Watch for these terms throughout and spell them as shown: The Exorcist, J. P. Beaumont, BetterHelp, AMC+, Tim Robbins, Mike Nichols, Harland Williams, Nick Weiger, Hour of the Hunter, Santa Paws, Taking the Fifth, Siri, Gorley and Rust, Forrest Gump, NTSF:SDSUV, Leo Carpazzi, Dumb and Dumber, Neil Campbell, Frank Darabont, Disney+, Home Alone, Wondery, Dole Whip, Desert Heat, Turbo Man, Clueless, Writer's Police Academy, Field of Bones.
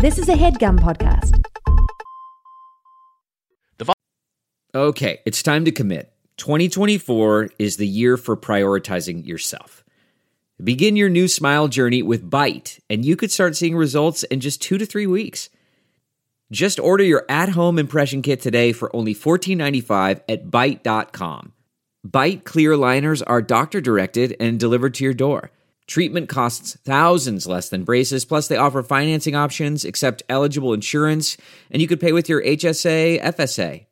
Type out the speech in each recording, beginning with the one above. This is a HeadGum podcast. Okay, it's time to commit. 2024 is the year for prioritizing yourself. Begin your new smile journey with Byte, and you could start seeing results in just 2 to 3 weeks. Just order your at-home impression kit today for only $14.95 at Byte.com. Byte clear liners are doctor-directed and delivered to your door. Treatment costs thousands less than braces, plus they offer financing options, accept eligible insurance, and you could pay with your HSA, FSA.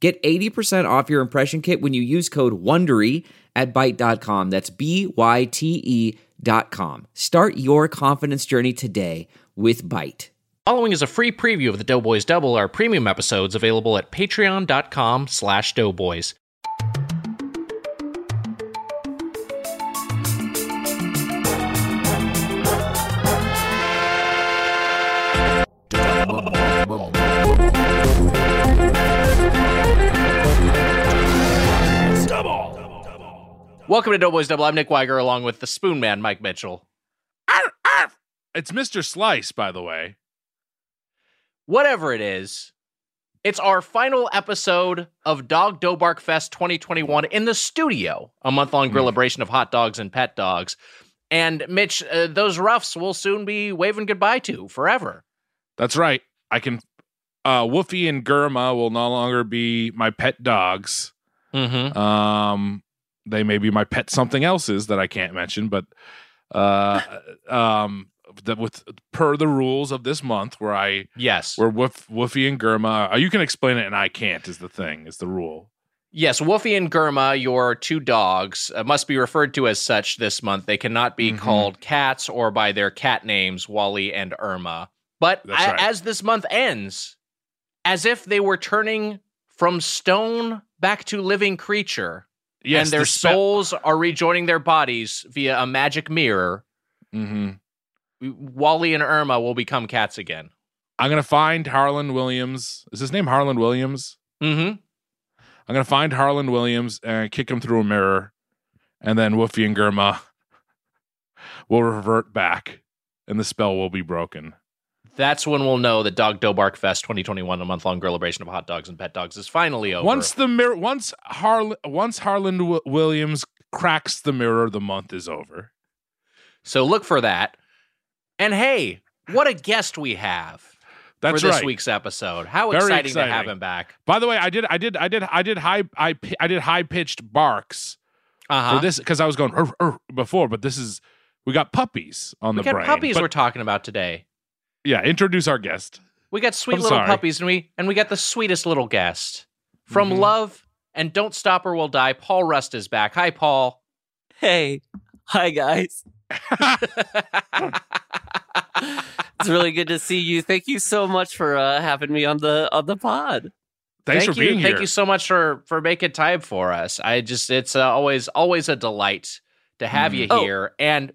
Get 80% off your impression kit when you use code WONDERY at Byte.com. That's Byte.com. Start your confidence journey today with Byte. Following is a free preview of the Doughboys Double, our premium episodes available at patreon.com/Doughboys. Welcome to Doughboys Double. I'm Nick Weiger, along with the Spoon Man, Mike Mitchell. Arf, arf. It's Mr. Slice, by the way. Whatever it is, it's our final episode of Dog Dough Bark Fest 2021 in the studio, a month-long grill liberation of hot dogs and pet dogs. And Mitch, those roughs we'll soon be waving goodbye to forever. That's right. I can. Woofy and Gurma will no longer be my pet dogs. Mm-hmm. They may be my pet something else's that I can't mention, but with per the rules of this month, where Woofy and Gurma, you can explain it and I can't is the thing, is the rule. Yes, Woofy and Gurma, your two dogs, must be referred to as such this month. They cannot be called cats or by their cat names, Wally and Irma. But as this month ends, as if they were turning from stone back to living creature. Yes, and their souls are rejoining their bodies via a magic mirror. Mm-hmm. Wally and Irma will become cats again. I'm going to find Harland Williams. Is his name Harland Williams? Mm-hmm. I'm going to find Harland Williams and kick him through a mirror. And then Woofy and Gurma will revert back. And the spell will be broken. That's when we'll know that Dog Dough Bark Fest 2021, a month-long grill liberation of hot dogs and pet dogs, is finally over. Once Harland Williams cracks the mirror, the month is over. So look for that. And hey, what a guest we have for this week's episode! How exciting to have him back! By the way, I did high-pitched barks for this because I was going before, but this is we got puppies on the brain. We got puppies we're talking about today. Yeah, introduce our guest. We got sweet puppies, and we got the sweetest little guest. From Love and Don't Stop or We'll Die, Paul Rust is back. Hi, Paul. Hey. Hi, guys. It's really good to see you. Thank you so much for having me on the pod. Thanks for being here. Thank you so much for making time for us. It's always a delight to have you here. And...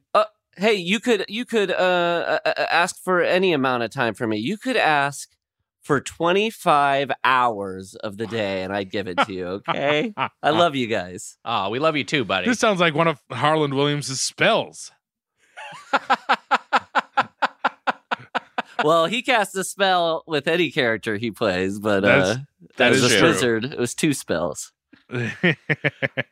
hey, you could ask for any amount of time from me. You could ask for 25 hours of the day, and I'd give it to you, okay? I love you guys. Oh, we love you too, buddy. This sounds like one of Harland Williams' spells. Well, he casts a spell with any character he plays, but that is a wizard. It was 2 spells.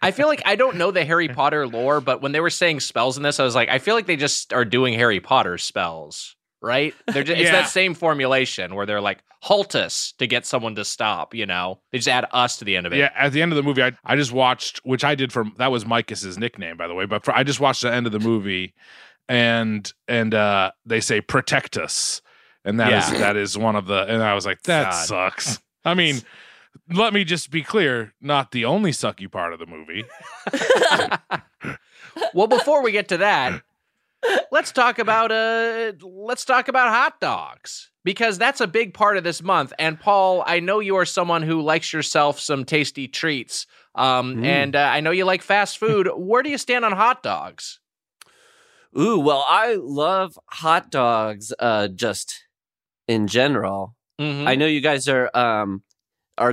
I feel like I don't know the Harry Potter lore, but when they were saying spells in this, I was like, I feel like they just are doing Harry Potter spells, right? They're just, it's that same formulation where they're like, halt us to get someone to stop, you know? They just add us to the end of it. Yeah, at the end of the movie, I just watched, which I did for, that was Micah's nickname, by the way, but I just watched the end of the movie, and they say, protect us. And that is one of the, and I was like, that sucks. I mean... Let me just be clear, not the only sucky part of the movie. Well, before we get to that, let's talk about hot dogs, because that's a big part of this month. And Paul, I know you are someone who likes yourself some tasty treats, and I know you like fast food. Where do you stand on hot dogs? Ooh, well, I love hot dogs just in general. Mm-hmm. I know you guys are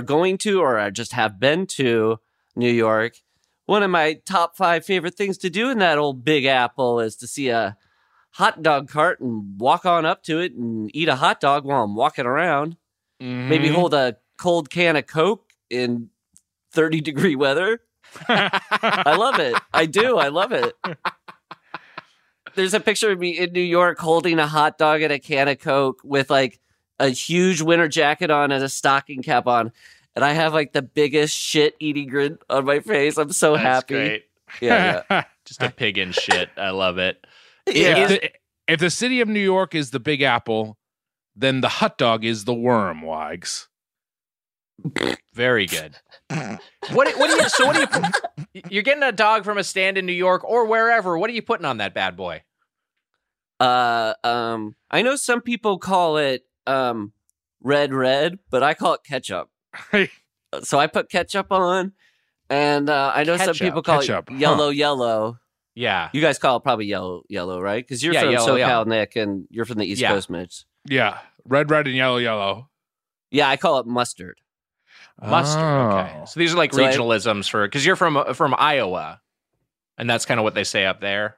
going to or just have been to New York. One of my top 5 favorite things to do in that old Big Apple is to see a hot dog cart and walk on up to it and eat a hot dog while I'm walking around. Mm-hmm. Maybe hold a cold can of Coke in 30-degree weather. I love it. I do. I love it. There's a picture of me in New York holding a hot dog and a can of Coke with like a huge winter jacket on and a stocking cap on. And I have like the biggest shit-eating grin on my face. I'm so happy. That's great. Yeah. Just a pig in shit. I love it. Yeah. If the city of New York is the Big Apple, then the hot dog is the worm, Wags. Very good. You're getting a dog from a stand in New York or wherever. What are you putting on that bad boy? I know some people call it red, but I call it ketchup. So I put ketchup on, and I know some people call it yellow. Yeah. You guys call it probably yellow, right? Because you're from SoCal, yellow. Nick, and you're from the East Coast, Mitch. Yeah. Red, and yellow. Yeah, I call it mustard. Mustard, okay. So these are like regionalisms for, because you're from Iowa, and that's kind of what they say up there.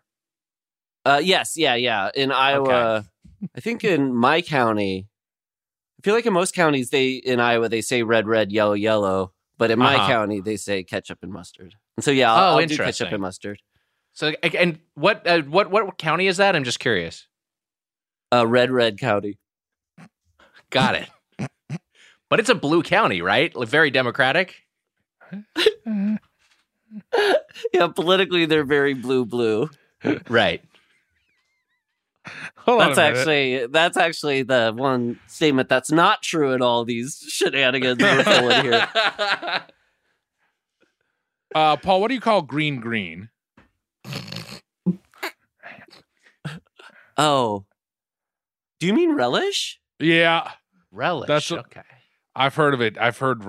Yes. In Iowa, okay. I think in my county, I feel like in most counties in Iowa they say red, yellow, but in my county they say ketchup and mustard. And so yeah, I'll do ketchup and mustard. So and what county is that? I'm just curious. Red County. Got it. But it's a blue county, right? Very Democratic. Yeah, politically, they're very blue. Right. That's actually the one statement that's not true in all these shenanigans we're filling here. Paul, what do you call green? Oh. Do you mean relish? Yeah. Relish, okay. I've heard of it. I've heard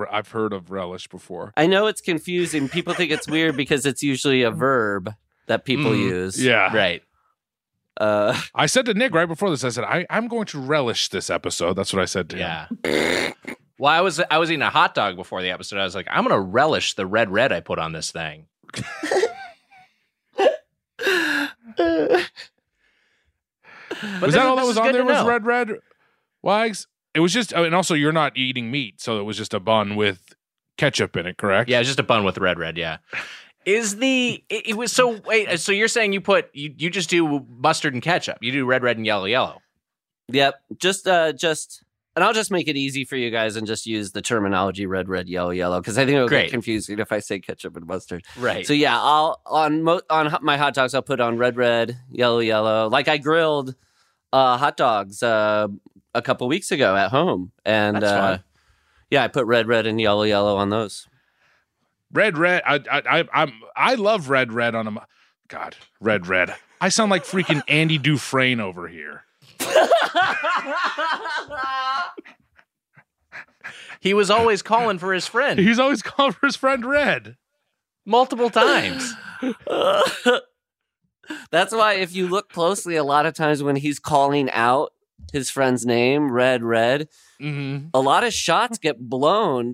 of relish before. I know it's confusing. People think it's weird because it's usually a verb that people use. Yeah. Right. I said to Nick right before this, I said, I'm going to relish this episode. That's what I said to him. Yeah. Well, I was eating a hot dog before the episode. I was like, I'm going to relish the red I put on this thing. Was that all that was on there was red? Wags? It was just, and also you're not eating meat, so it was just a bun with ketchup in it, correct? Yeah, it was just a bun with red, yeah. So you're saying you just do mustard and ketchup. You do red and yellow. Yep. Just, and I'll just make it easy for you guys and just use the terminology red, yellow, because I think it would get confusing if I say ketchup and mustard. Right. So yeah, I'll, on my hot dogs, I'll put on red, yellow. Like I grilled hot dogs, a couple weeks ago at home, and I put red and yellow on those. Red. I love red on them. God, red. I sound like freaking Andy Dufresne over here. He was always calling for his friend. He's always calling for his friend Red, multiple times. That's why if you look closely, a lot of times when he's calling out his friend's name, Red. Mm-hmm. A lot of shots takes get blown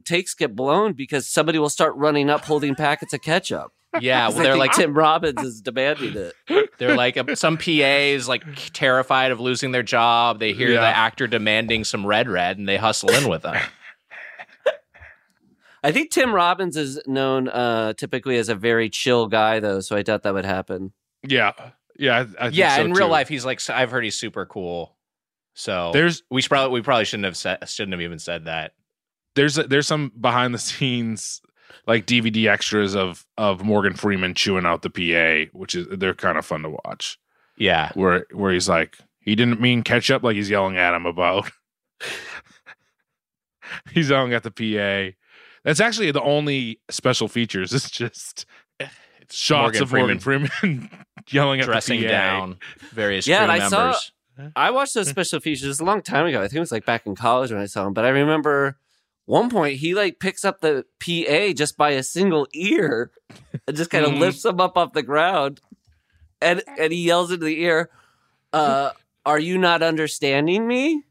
because somebody will start running up holding packets of ketchup. Yeah, well, they're like Tim Robbins is demanding it. They're like some PA is like terrified of losing their job. They hear the actor demanding some Red, and they hustle in with them. I think Tim Robbins is known typically as a very chill guy, though, so I doubt that would happen. Yeah, I think so, in real life, he's like, I've heard he's super cool. So we probably shouldn't have even said that. There's some behind the scenes like DVD extras of Morgan Freeman chewing out the PA, which is they're kind of fun to watch. Yeah, where he's like he didn't mean ketchup, like he's yelling at him about. He's yelling at the PA. That's actually the only special features. It's just shots of Morgan Freeman yelling at the PA, dressing down various crew members. I watched those special features a long time ago. I think it was like back in college when I saw him. But I remember one point he like picks up the PA just by a single ear and just kind of lifts him up off the ground. And he yells into the ear, are you not understanding me?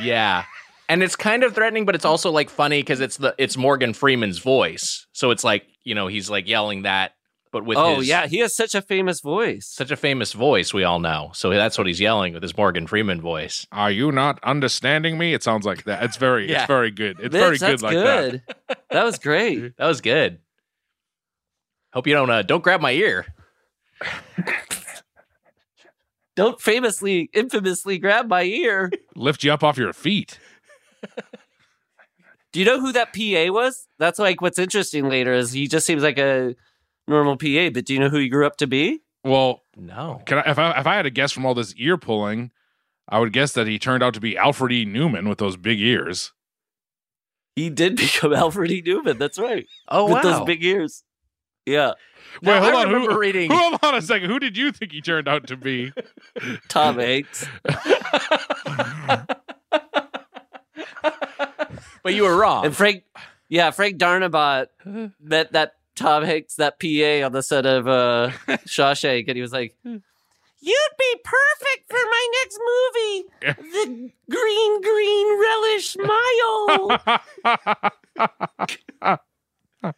Yeah. And it's kind of threatening, but it's also like funny because it's Morgan Freeman's voice. So it's like, you know, he's like yelling that But with he has such a famous voice. Such a famous voice, we all know. So that's what he's yelling with his Morgan Freeman voice. Are you not understanding me? It sounds like that. It's very, it's very good. It's very good like good. That. That was great. That was good. Hope you don't grab my ear. Don't infamously grab my ear. Lift you up off your feet. Do you know who that PA was? That's like what's interesting later is he just seems like a normal PA, but do you know who he grew up to be? Well, no. If I had a guess from all this ear pulling, I would guess that he turned out to be Alfred E. Newman with those big ears. He did become Alfred E. Newman. That's right. Oh, wow. With those big ears. Yeah. Wait, hold on. Hold on a second. Who did you think he turned out to be? Tom Hanks. But you were wrong. And Frank Darnabont met that Tom Hanks, that PA, on the set of Shawshank, and he was like, "You'd be perfect for my next movie, The Green Green Relish Mile."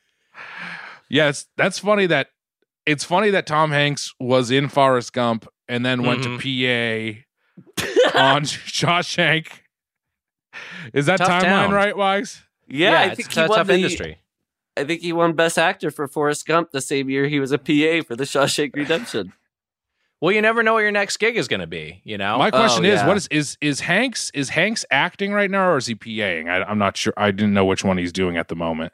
Yes, that's funny. That it's funny that Tom Hanks was in Forrest Gump and then went to PA on Shawshank. Is that tough timeline down. Right, Wise? Yeah, I think he won industry. I think he won Best Actor for Forrest Gump the same year he was a PA for the Shawshank Redemption. Well, you never know what your next gig is going to be, you know? My question is, what is Hanks acting right now, or is he PAing? I'm not sure. I didn't know which one he's doing at the moment.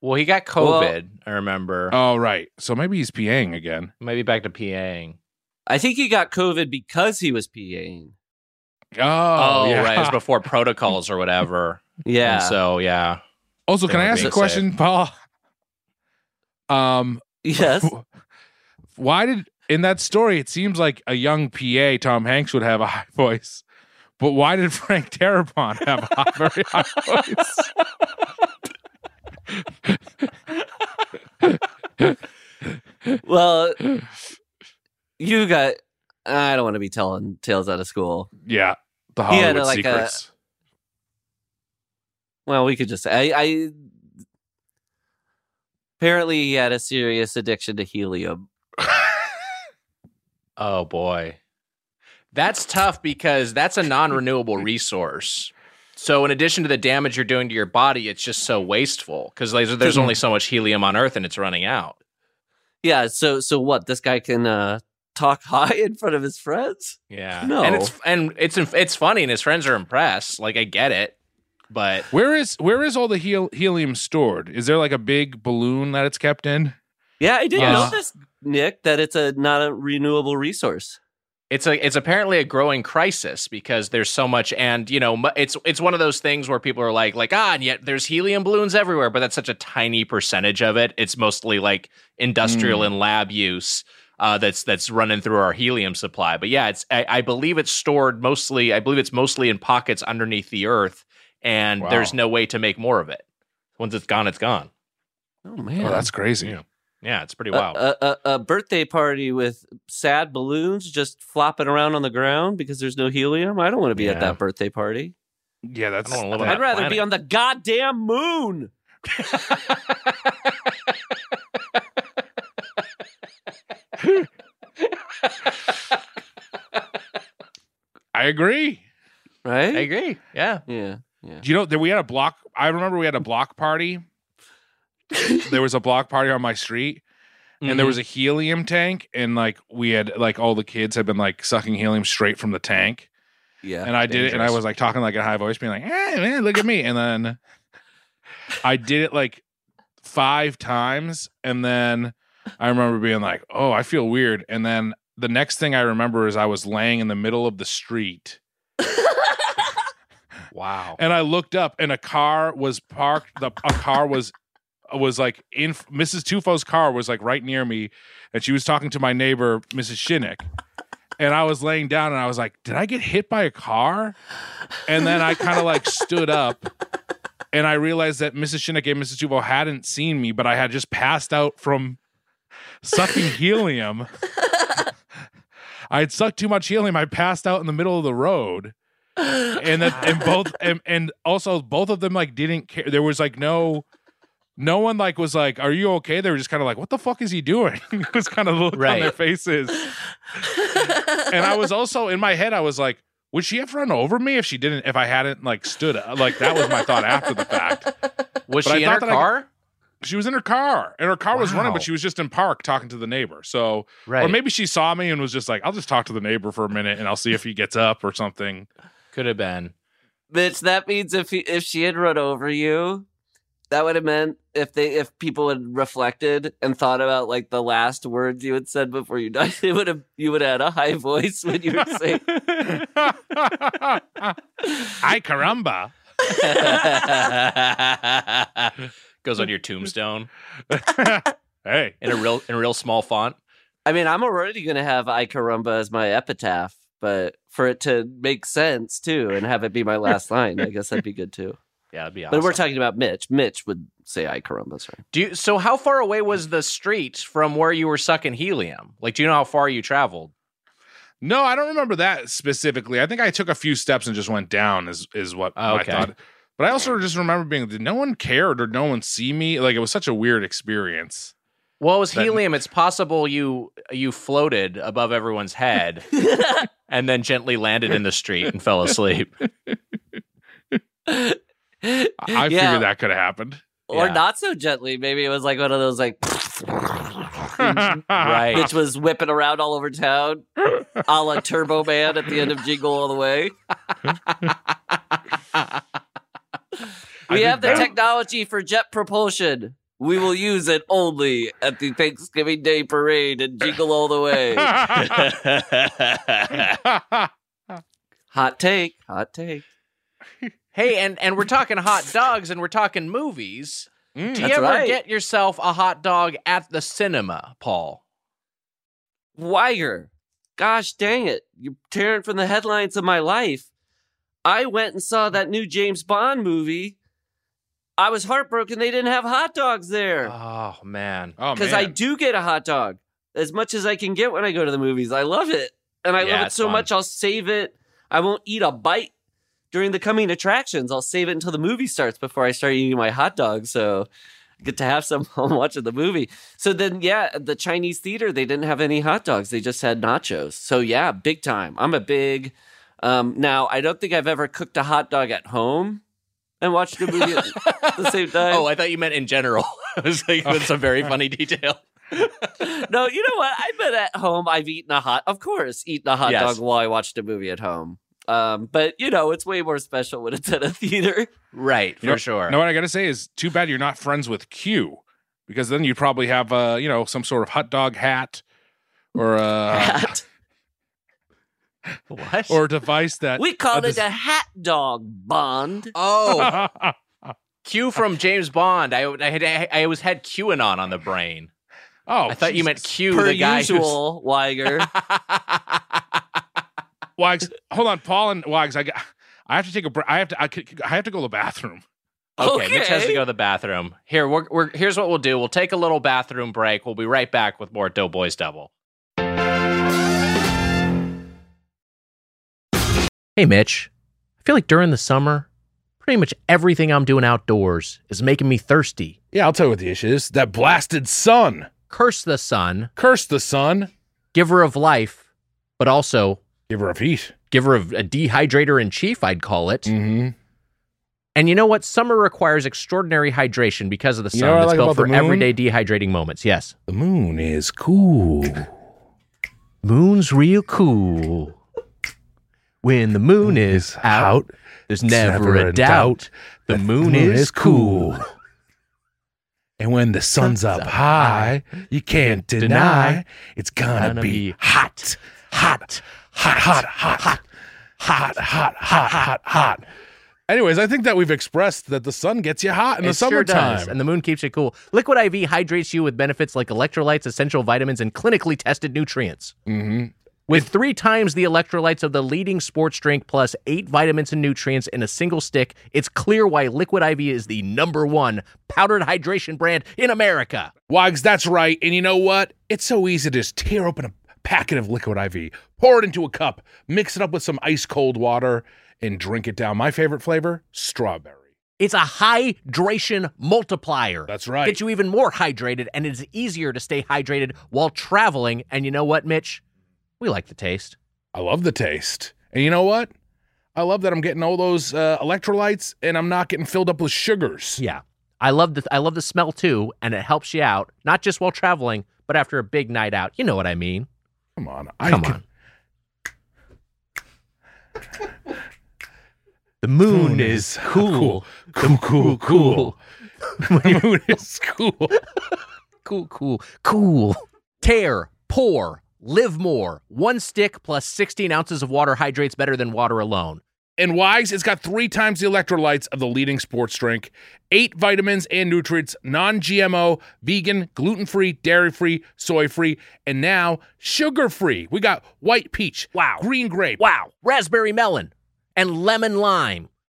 Well, he got COVID, I remember. Oh, right. So maybe he's PAing again. Maybe back to PAing. I think he got COVID because he was PAing. Right. It was before protocols or whatever. Yeah. And so, yeah. Also, can I ask a question, Paul? Yes. Why did, in that story, it seems like a young PA, Tom Hanks, would have a high voice, but why did Frank Darabont have a very high voice? Well, you got, I don't want to be telling tales out of school. Yeah, the Hollywood secrets. Well, we could just say I apparently he had a serious addiction to helium. Oh, boy. That's tough because that's a non-renewable resource. So in addition to the damage you're doing to your body, it's just so wasteful because there's only so much helium on Earth and it's running out. Yeah, so what? This guy can talk high in front of his friends? Yeah. No. And it's funny and his friends are impressed. Like, I get it. But where is all the helium stored? Is there like a big balloon that it's kept in? Yeah, I didn't know this, Nick, that it's not a renewable resource. It's apparently a growing crisis because there's so much, and you know, it's one of those things where people are like and yet there's helium balloons everywhere, but that's such a tiny percentage of it. It's mostly like industrial and lab use. That's running through our helium supply. But yeah, I believe it's mostly in pockets underneath the Earth. And there's no way to make more of it. Once it's gone, it's gone. Oh, man. Oh, that's crazy. Yeah, it's pretty wild. A birthday party with sad balloons just flopping around on the ground because there's no helium? I don't want to be at that birthday party. Yeah, that's... I'd rather be on the goddamn moon! I agree. Right? I agree. Yeah. Yeah. Do you know that we had a block? I remember we had a block party. There was a block party on my street, and there was a helium tank, and like we had like all the kids had been like sucking helium straight from the tank. Yeah, and I did it, and I was like talking like a high voice, being like, "Hey, man, look at me!" And then I did it like 5 times, and then I remember being like, "Oh, I feel weird." And then the next thing I remember is I was laying in the middle of the street. Wow. And I looked up and a car was parked. A car was like in Mrs. Tufo's car was like right near me. And she was talking to my neighbor, Mrs. Shinnick. And I was laying down and I was like, did I get hit by a car? And then I kind of like stood up and I realized that Mrs. Shinnick and Mrs. Tufo hadn't seen me, but I had just passed out from sucking helium. I had sucked too much helium. I passed out in the middle of the road. And both of them like didn't care. There was like no no one like was like, are you okay? They were just kind of like, what the fuck is he doing? It was kind of the look on their faces. And I was also in my head, I was like, would she have run over me if she didn't, if I hadn't like stood up? Like that was my thought after the fact. Was she in her car? She was in her car, and her car was running, but she was just in park talking to the neighbor. So, or maybe she saw me and was just like, I'll just talk to the neighbor for a minute, and I'll see if he gets up or something. Could have been. Bitch, that means if she had run over you, that would have meant if people had reflected and thought about like the last words you had said before you died, they would have you would have had a high voice when you were saying, "Ay caramba." Goes on your tombstone. Hey, in a real small font. I mean, I'm already going to have "I caramba" as my epitaph, but for it to make sense too, and have it be my last line, I guess that'd be good too. Yeah, that'd be awesome. But we're talking about Mitch. Mitch would say "I caramba." Sorry. So how far away was the street from where you were sucking helium? Like, do you know how far you traveled? No, I don't remember that specifically. I think I took a few steps and just went down. Is what I thought. But I also just remember being, did no one cared or no one see me? Like, it was such a weird experience. Well, it was helium. It's possible you floated above everyone's head and then gently landed in the street and fell asleep. I figured that could have happened. Or not so gently. Maybe it was like one of those, like, which was whipping around all over town, a la Turbo Man at the end of Jingle All the Way. We have the technology for jet propulsion. We will use it only at the Thanksgiving Day parade and Jingle All the Way. Hot take. Hot take. Hey, and we're talking hot dogs and we're talking movies. Do you ever get yourself a hot dog at the cinema, Paul? Weiger. Gosh dang it. You're tearing from the headlines of my life. I went and saw that new James Bond movie. I was heartbroken they didn't have hot dogs there. Oh, man. Because I do get a hot dog as much as I can get when I go to the movies. I love it. And I love it so much, I'll save it. I won't eat a bite during the coming attractions. I'll save it until the movie starts before I start eating my hot dog. So I get to have some while I'm watching the movie. So then, the Chinese theater, they didn't have any hot dogs. They just had nachos. So, big time. I'm a big... now, I don't think I've ever cooked a hot dog at home and watched a movie at the same time. Oh, I thought you meant in general. I was like, that's a very funny detail. No, you know what? I bet at home I've eaten a hot dog while I watched a movie at home. But, you know, it's way more special when it's at a theater. Right, for sure. No, what I got to say is, too bad you're not friends with Q, because then you'd probably have, some sort of hot dog hat or a... hat? What? Or a device that... We call it a hat dog, Bond. Oh. Q from James Bond. I always had QAnon on the brain. Oh, I thought you meant Q, the guy usual, Weiger. Wags, hold on. Paul and Wags, I have to take a break. I have to go to the bathroom. Okay, Mitch has to go to the bathroom. Here, here's what we'll do. We'll take a little bathroom break. We'll be right back with more Doughboys Double. Hey, Mitch, I feel like during the summer, pretty much everything I'm doing outdoors is making me thirsty. Yeah, I'll tell you what the issue is. That blasted sun. Curse the sun. Curse the sun. Giver of life, but also... giver of heat. Giver of a dehydrator in chief, I'd call it. Mm-hmm. And you know what? Summer requires extraordinary hydration because of the sun. You know that's like built for everyday dehydrating moments. Yes. The moon is cool. Moon's real cool. When the moon is out, there's never a doubt. The moon is cool. And when the sun's up high, you can't deny it's gonna be hot, hot, hot, hot, hot, hot, hot, hot, hot, hot. Anyways, I think that we've expressed that the sun gets you hot in the summertime. Sure does, and the moon keeps you cool. Liquid IV hydrates you with benefits like electrolytes, essential vitamins, and clinically tested nutrients. Mm-hmm. With 3 times the electrolytes of the leading sports drink plus 8 vitamins and nutrients in a single stick, it's clear why Liquid IV is the #1 powdered hydration brand in America. Wags, that's right. And you know what? It's so easy to just tear open a packet of Liquid IV, pour it into a cup, mix it up with some ice cold water, and drink it down. My favorite flavor, strawberry. It's a hydration multiplier. That's right. Gets you even more hydrated, and it's easier to stay hydrated while traveling. And you know what, Mitch? We like the taste. I love the taste. And you know what? I love that I'm getting all those electrolytes, and I'm not getting filled up with sugars. Yeah. I love the smell, too, and it helps you out, not just while traveling, but after a big night out. You know what I mean. Come on. The moon is cool. Cool. The moon is cool. Cool. Tear, pour, live more. 1 stick plus 16 ounces of water hydrates better than water alone. And Wise, it's got 3 times the electrolytes of the leading sports drink, 8 vitamins and nutrients, non-GMO, vegan, gluten-free, dairy-free, soy-free, and now sugar-free. We got white peach, wow, green grape, wow, raspberry melon, and lemon lime.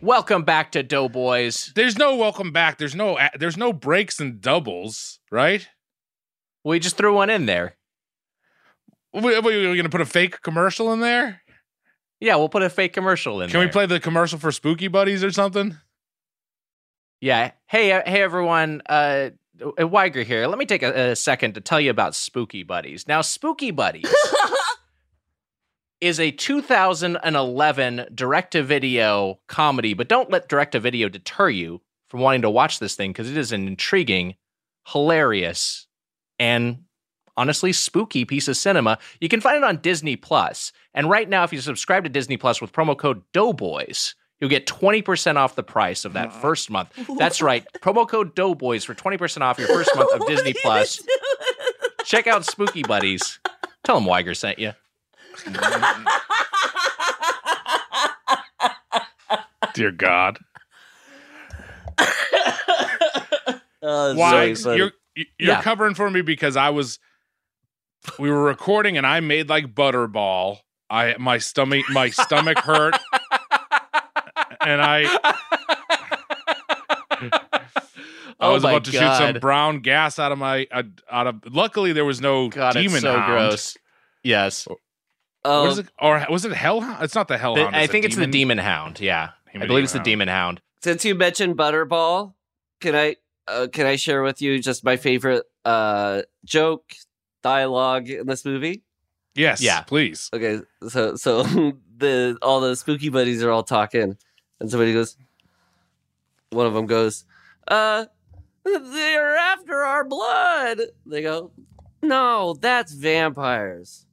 Welcome back to Doughboys. There's no welcome back. There's no breaks and doubles, right? We just threw one in there. Are we going to put a fake commercial in there? Yeah, we'll put a fake commercial in there. Can we play the commercial for Spooky Buddies or something? Yeah. Hey, everyone. Weiger here. Let me take a second to tell you about Spooky Buddies. Now, Spooky Buddies is a 2011 direct-to-video comedy, but don't let direct-to-video deter you from wanting to watch this thing, because it is an intriguing, hilarious, and honestly spooky piece of cinema. You can find it on Disney+. And right now, if you subscribe to Disney+ with promo code Doughboys, you'll get 20% off the price of that first month. That's right, promo code Doughboys for 20% off your first month of Disney+. Check out Spooky Buddies. Tell them Weiger sent you. Dear God. Why? You're covering for me, because we were recording and I made like Butterball. My stomach hurt. And I was about to shoot some brown gas out of luckily there was no demon. It's so hound. Gross. Yes. What is it? Or was it Hellhound? It's not the Hellhound. I think it's the Demon Hound. Yeah, I believe it's the Demon Hound. Since you mentioned Butterball, can I share with you just my favorite joke dialogue in this movie? Yes. Yeah. Please. Okay. So all the spooky buddies are all talking, and somebody goes. One of them goes, "They're after our blood." They go, "No, that's vampires."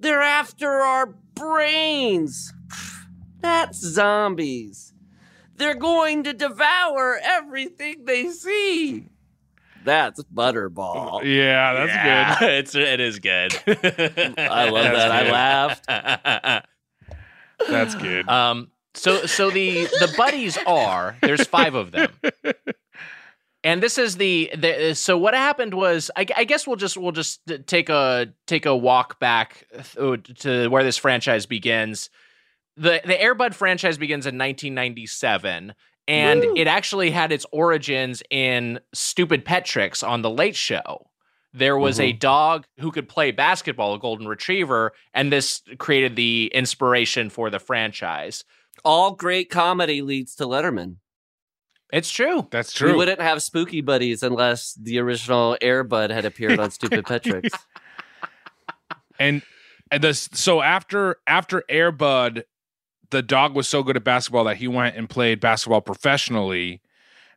"They're after our brains." "That's zombies." "They're going to devour everything they see." That's Butterball. Yeah, that's good. It is good. I love that. Good. I laughed. That's good. So the buddies are, there's 5 of them. And this is so what happened was, I guess we'll just take a walk back to where this franchise begins. The Air Bud franchise begins in 1997, and it actually had its origins in Stupid Pet Tricks on The Late Show. There was a dog who could play basketball, a golden retriever, and this created the inspiration for the franchise. All great comedy leads to Letterman. It's true. That's true. We wouldn't have Spooky Buddies unless the original Air Bud had appeared on Stupid Pet Tricks. And so after Air Bud, the dog was so good at basketball that he went and played basketball professionally,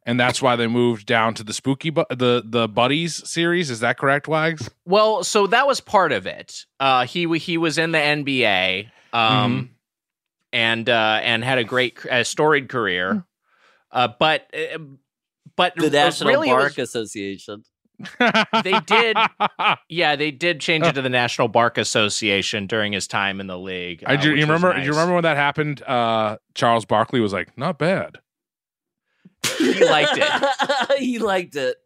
and that's why they moved down to the the Buddies series. Is that correct, Wags? Well, so that was part of it. He was in the NBA, and had a great storied career. Mm-hmm. But the National Bark Association. They did change it to the National Bark Association during his time in the league. You remember when that happened? Charles Barkley was like, "Not bad." He liked it. He liked it.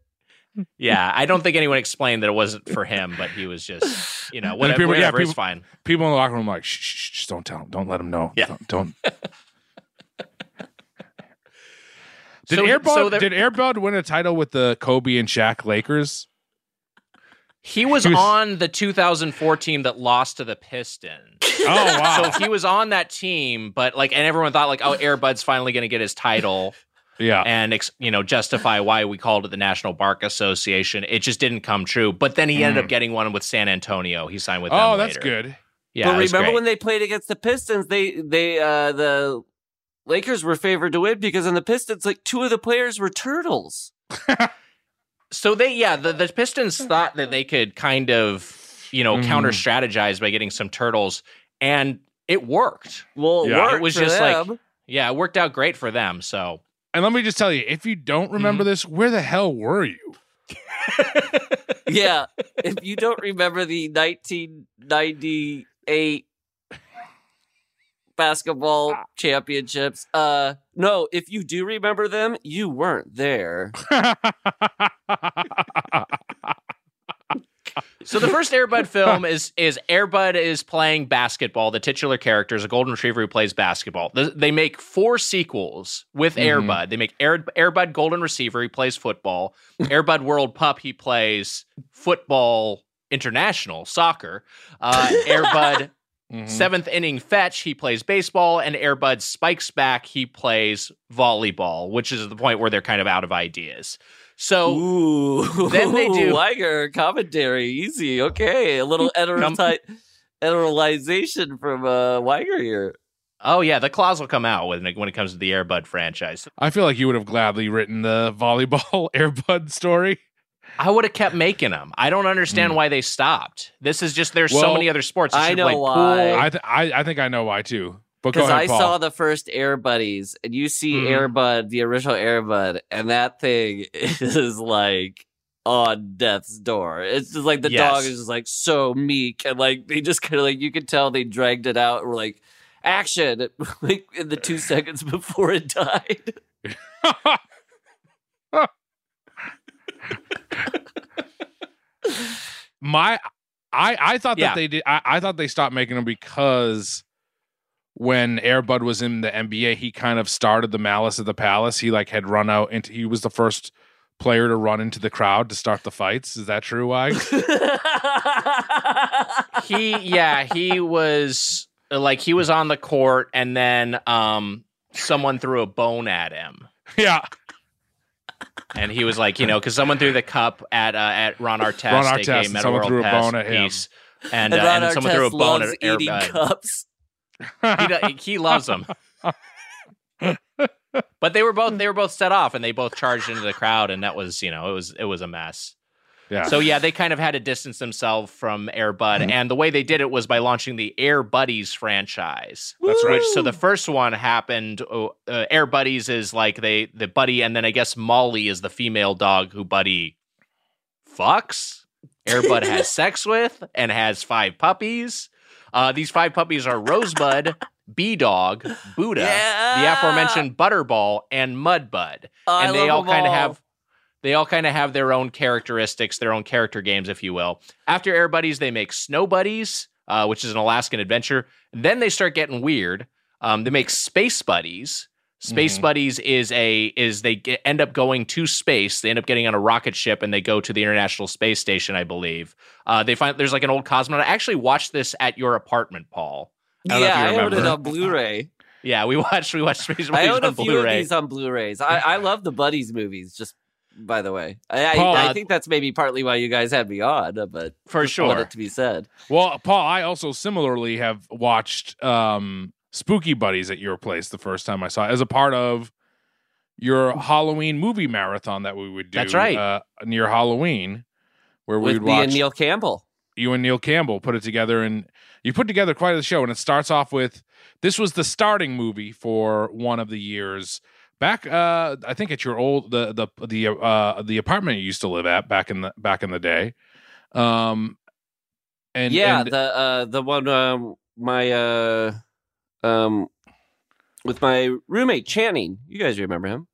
Yeah, I don't think anyone explained that it wasn't for him, but he was just, you know, whatever, people, whatever is fine. People in the locker room were like, shh, shh, shh, don't tell him. Don't let him know. Yeah. Don't. Did Air Bud win a title with the Kobe and Shaq Lakers? He was on the 2004 team that lost to the Pistons. Oh, wow. So he was on that team, but like, and everyone thought like, oh, Air Bud's finally going to get his title. Yeah. And, you know, justify why we called it the National Bark Association. It just didn't come true. But then he ended up getting one with San Antonio. He signed with them later. Oh, that's good. Yeah. But remember when they played against the Pistons, they the Lakers were favored to win because in the Pistons, like two of the players were turtles. So they, yeah, the Pistons thought that they could kind of, you know, counter strategize by getting some turtles, and it worked. Well, it was just them. Like, yeah, it worked out great for them. So, and let me just tell you, if you don't remember this, where the hell were you? Yeah, if you don't remember the 1998 basketball championships, no, if you do remember them, you weren't there. So the first Air Bud film is Air Bud is playing basketball. The titular character is a golden retriever who plays basketball. They make four sequels with Air Bud. They make Air Bud Golden Receiver. He plays football. Air Bud World Pup. He plays football international soccer. Air Bud Seventh Inning Fetch, he plays baseball, and Air Bud Spikes Back, he plays volleyball, which is the point where they're kind of out of ideas. So then they do Liger commentary, easy, okay, a little editorialization from Liger here. Oh yeah, the claws will come out when it comes to the Air Bud franchise. I feel like you would have gladly written the volleyball Air Bud story. I would have kept making them. I don't understand why they stopped. This is just, there's so many other sports. I know why. Cool. I think I know why too. Because I saw the first Air Buddies, and you see Air Bud, the original Air Bud, and that thing is like on death's door. It's just like the dog is just like so meek, and like they just kind of like, you could tell they dragged it out and were like, action, like in the 2 seconds before it died. I thought they stopped making them because when Air Bud was in the NBA, he kind of started the malice of the palace. He like had run out, and he was the first player to run into the crowd to start the fights. Is that true, Wag? He was like, he was on the court, and then someone threw a bone at him. Yeah. And he was like, you know, because someone threw the cup at Ron Artest, and someone threw a bone at him. And someone threw a bone at Air Bud. Cups. He loves them. But they were both set off, and they both charged into the crowd, and that was, you know, it was a mess. Yeah. So yeah, they kind of had to distance themselves from Air Bud, and the way they did it was by launching the Air Buddies franchise. That's right. So the first one happened. Air Buddies is like the buddy, and then I guess Molly is the female dog who Buddy fucks. Air Bud has sex with and has 5 puppies. These 5 puppies are Rosebud, B-Dog, Buddha, the aforementioned Butterball, and Mudbud, and they all kind of have. They all kind of have their own characteristics, their own character games, if you will. After Air Buddies, they make Snow Buddies, which is an Alaskan adventure. And then they start getting weird. They make Space Buddies. Space Buddies is they end up going to space. They end up getting on a rocket ship, and they go to the International Space Station, I believe. They find there's like an old cosmonaut. I actually watched this at your apartment, Paul. I owned it on Blu-ray. Yeah, we watched Space Buddies on Blu-ray. I own a few of these on Blu-rays. I love the Buddies movies, just by the way. Paul, I think that's maybe partly why you guys had me on, but for sure, I want it to be said. Well, Paul, I also similarly have watched Spooky Buddies at your place the first time I saw it, as a part of your Halloween movie marathon that we would do. That's right. Near Halloween, where we would watch. And Neil Campbell. You and Neil Campbell put it together, and you put together quite a show, and it starts off with, this was the starting movie for one of the years. Back, I think at your old the apartment you used to live at back in the day, the one my with my roommate Channing. You guys remember him?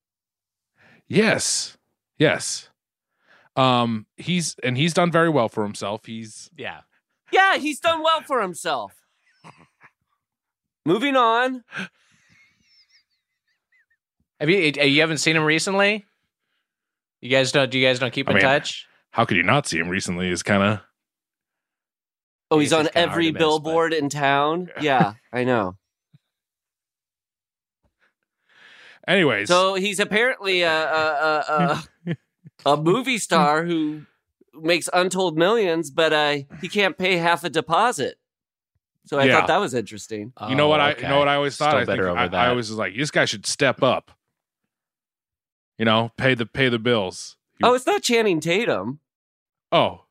Yes. He's done very well for himself. He's done well for himself. Moving on. You haven't seen him recently? You guys don't keep in touch? How could you not see him recently? Is kind of. Oh, he's on every billboard in town. Yeah, I know. Anyways, so he's apparently a movie star who makes untold millions, but he can't pay half a deposit. So I thought that was interesting. You know what I? Okay. You know what I always thought. I was like, this guy should step up. You know, pay the bills. It's not Channing Tatum. Oh,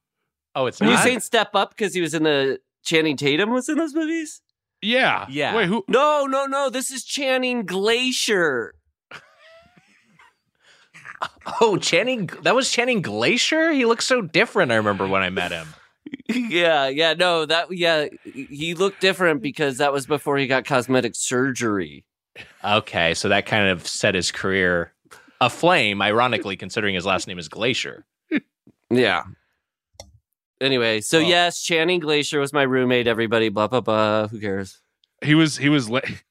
it's not. Are you saying step up because he was in the Channing Tatum was in those movies? Yeah. Wait, who? No. This is Channing Glacier. Oh, Channing. That was Channing Glacier. He looked so different. I remember when I met him. He looked different because that was before he got cosmetic surgery. Okay, so that kind of set his career aflame, ironically, considering his last name is Glacier. Yeah. Anyway, so yes, Channing Glacier was my roommate. Everybody, blah blah blah. Who cares? He was late.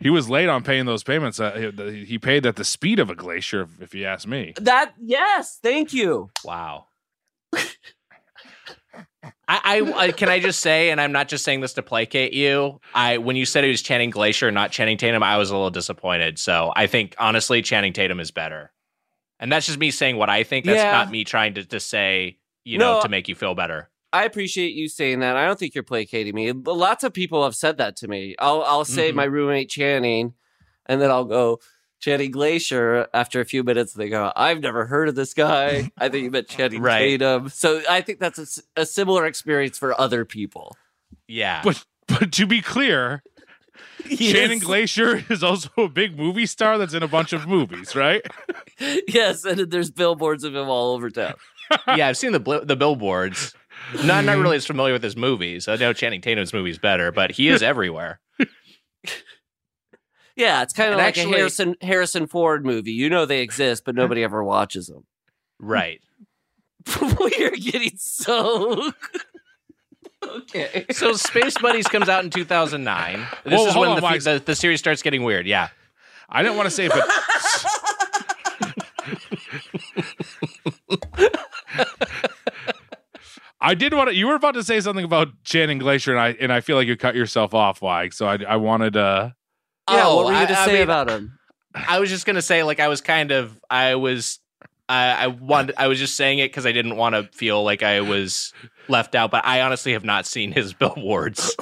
He was late on paying those payments. He paid at the speed of a glacier, if you ask me. Thank you. Wow. I can I just say, and I'm not just saying this to placate you. When you said it was Channing Glacier, not Channing Tatum, I was a little disappointed. So I think honestly, Channing Tatum is better, and that's just me saying what I think. That's not me trying to say. To make you feel better. I appreciate you saying that. I don't think you're placating me. Lots of people have said that to me. I'll say my roommate Channing, and then I'll go Channing Glacier. After a few minutes, they go, I've never heard of this guy. I think you meant Channing Tatum. So I think that's a similar experience for other people. Yeah. But to be clear, yes. Channing Glacier is also a big movie star that's in a bunch of movies, right? Yes, and there's billboards of him all over town. Yeah, I've seen the billboards. Not really as familiar with his movies. I know Channing Tatum's movies better, but he is everywhere. Yeah, it's kind of like a Harrison Ford movie. You know they exist, but nobody ever watches them. Right. We are getting so... Okay. So Space Buddies comes out in 2009. This is when the series starts getting weird, yeah. I didn't want to say, but... I did want to. You were about to say something about Channing Glacier, and I feel like you cut yourself off, Mike. So I wanted to. What were you to say about him? I was just gonna say, like, I was just saying it because I didn't want to feel like I was left out. But I honestly have not seen his billboards.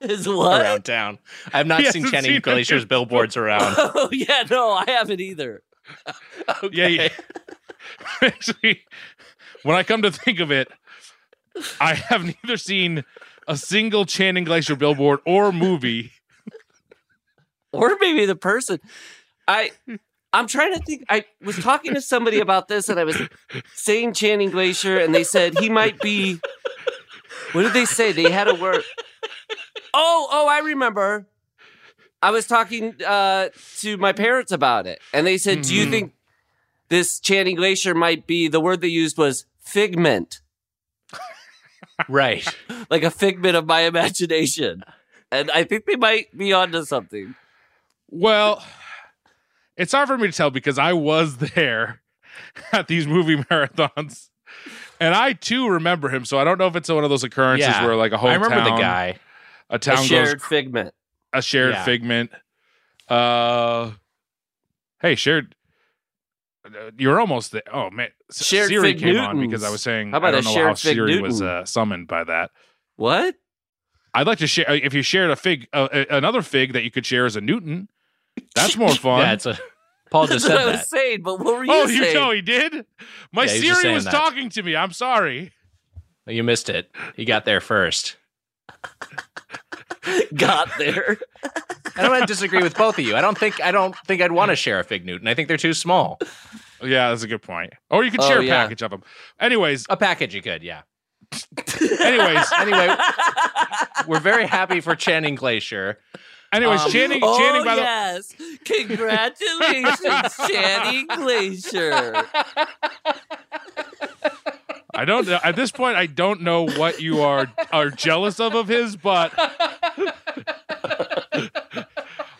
His what? Around town, I have not seen Channing Glacier's billboards around. Oh yeah, no, I haven't either. Okay. Yeah. Actually, when I come to think of it, I have neither seen a single Channing Glacier billboard or movie, or maybe the person. I'm trying to think. I was talking to somebody about this, and I was saying Channing Glacier, and they said he might be. What did they say? They had a word. Oh, I remember. I was talking to my parents about it, and they said, do you think this Channing Glacier might be, the word they used was figment. Right. Like a figment of my imagination. And I think they might be onto something. Well, it's hard for me to tell because I was there at these movie marathons, and I, too, remember him, so I don't know if it's one of those occurrences where like a whole town... I remember the guy. A town shared goes... figment. A shared figment. Hey, shared. You're almost there. Oh man, shared Siri fig came Newtons. On because I was saying I don't know how Siri Newton? Was summoned by that. What? I'd like to share. If you shared a fig, another fig that you could share as a Newton, that's more fun. Yeah, it's a. Paul just said that. I was saying, but what were you saying? Oh, you know he did. My Siri was talking to me. I'm sorry. You missed it. He got there first. Got there. I don't want to disagree with both of you. I don't think I'd want to share a fig Newton. I think they're too small. Yeah, that's a good point. Or you could share a package of them. Anyways, a package you could, yeah. Anyways, we're very happy for Channing Glacier. Anyways, Channing, by the way. Yes. Congratulations, Channing Glacier. I don't know. At this point, I don't know what you are jealous of his, but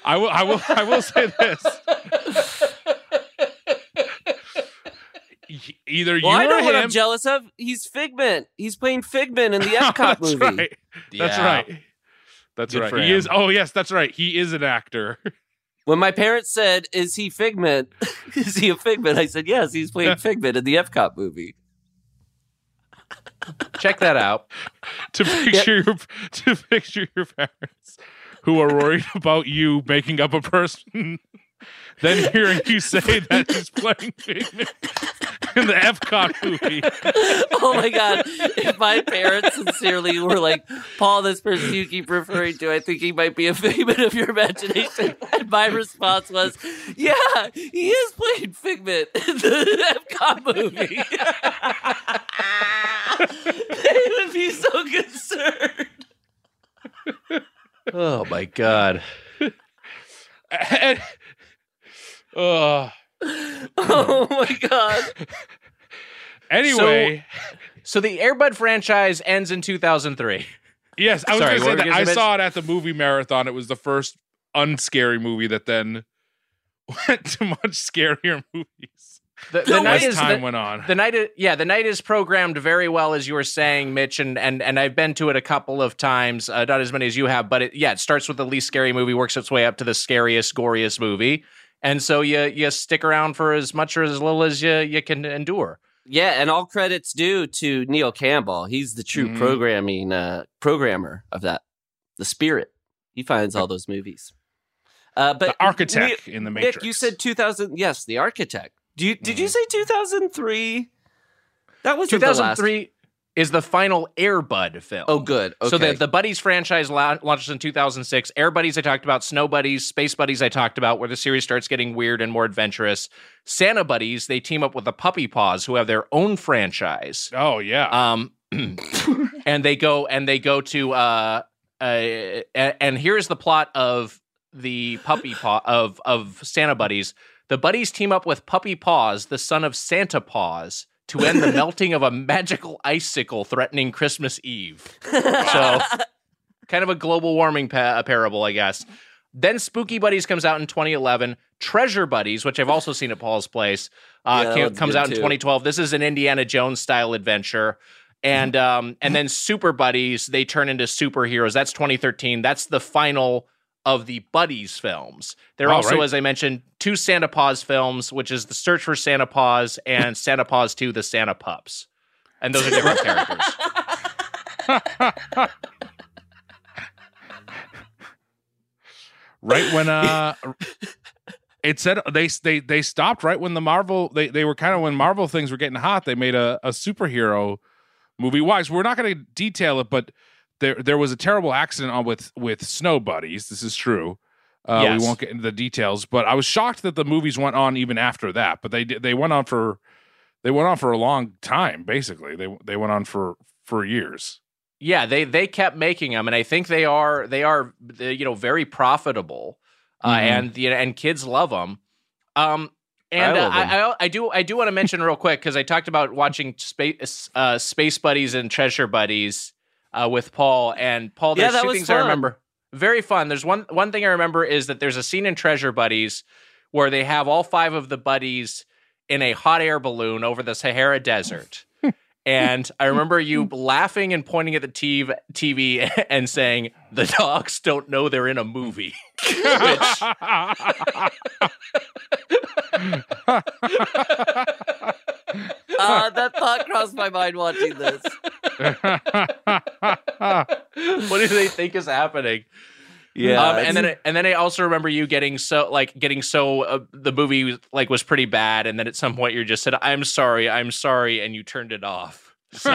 I will say this. Either you or him. I know what I'm jealous of. He's Figment. He's playing Figment in the Epcot that's movie. Right. Yeah. That's right. That's good right. He is. Oh, yes, that's right. He is an actor. When my parents said, "Is he Figment? Is he a Figment?" I said, "Yes, he's playing Figment in the Epcot movie." Check that out to picture your parents who are worried about you making up a person, then hearing you say that he's playing Figment in the Epcot movie. Oh my God. If my parents sincerely were like, "Paul, this person you keep referring to, I think he might be a figment of your imagination." And my response was, "Yeah, he is playing Figment in the Epcot movie." They would be so concerned. Oh my God. Oh my God. Anyway. So the Air Bud franchise ends in 2003. Yes, I was going to say that. I saw it at the movie marathon. It was the first unscary movie that then went to much scarier movies. The night went on. The night is programmed very well, as you were saying, Mitch, and I've been to it a couple of times, not as many as you have, but it starts with the least scary movie, works its way up to the scariest, goriest movie, and so you stick around for as much or as little as you can endure. Yeah, and all credits due to Neil Campbell. He's the true programmer of that. The spirit, he finds all those movies. But the architect in the Matrix. Nick, you said 2000. Yes, the architect. Did you say 2003? That was 2003. Is the final Air Bud film. Oh, good. Okay. So the Buddies franchise launches in 2006. Air Buddies I talked about. Snow Buddies. Space Buddies I talked about, where the series starts getting weird and more adventurous. Santa Buddies, they team up with the Puppy Paws, who have their own franchise. Oh, yeah. And they go to... and here's the plot of the Puppy Paw... of Santa Buddies. The Buddies team up with Puppy Paws, the son of Santa Paws, to end the melting of a magical icicle threatening Christmas Eve. So, kind of a global warming parable, I guess. Then Spooky Buddies comes out in 2011. Treasure Buddies, which I've also seen at Paul's place, comes out in 2012. This is an Indiana Jones-style adventure. And then Super Buddies, they turn into superheroes. That's 2013. That's the final of the Buddies films. There are as I mentioned, two Santa Paws films, which is The Search for Santa Paws and Santa Paws 2, The Santa Pups. And those are different characters. Right when it said they stopped right when the Marvel they were kind of when Marvel things were getting hot, they made a superhero movie. Wise, we're not going to detail it, but There was a terrible accident with Snow Buddies. This is true. Yes. We won't get into the details, but I was shocked that the movies went on even after that. But they went on for a long time. Basically, they went on for years. Yeah, they kept making them, and I think they are very profitable, and kids love them. I do want to mention real quick, because I talked about watching Space Buddies and Treasure Buddies with Paul. And Paul, there's two things fun. I remember. Very fun. There's one thing I remember is that there's a scene in Treasure Buddies where they have all five of the buddies in a hot air balloon over the Sahara Desert. And I remember you laughing and pointing at the TV and saying, "The dogs don't know they're in a movie." That thought crossed my mind watching this. What do they think is happening? Yeah, and then I also remember you getting so the movie was pretty bad, and then at some point you just said, "I'm sorry," and you turned it off. So.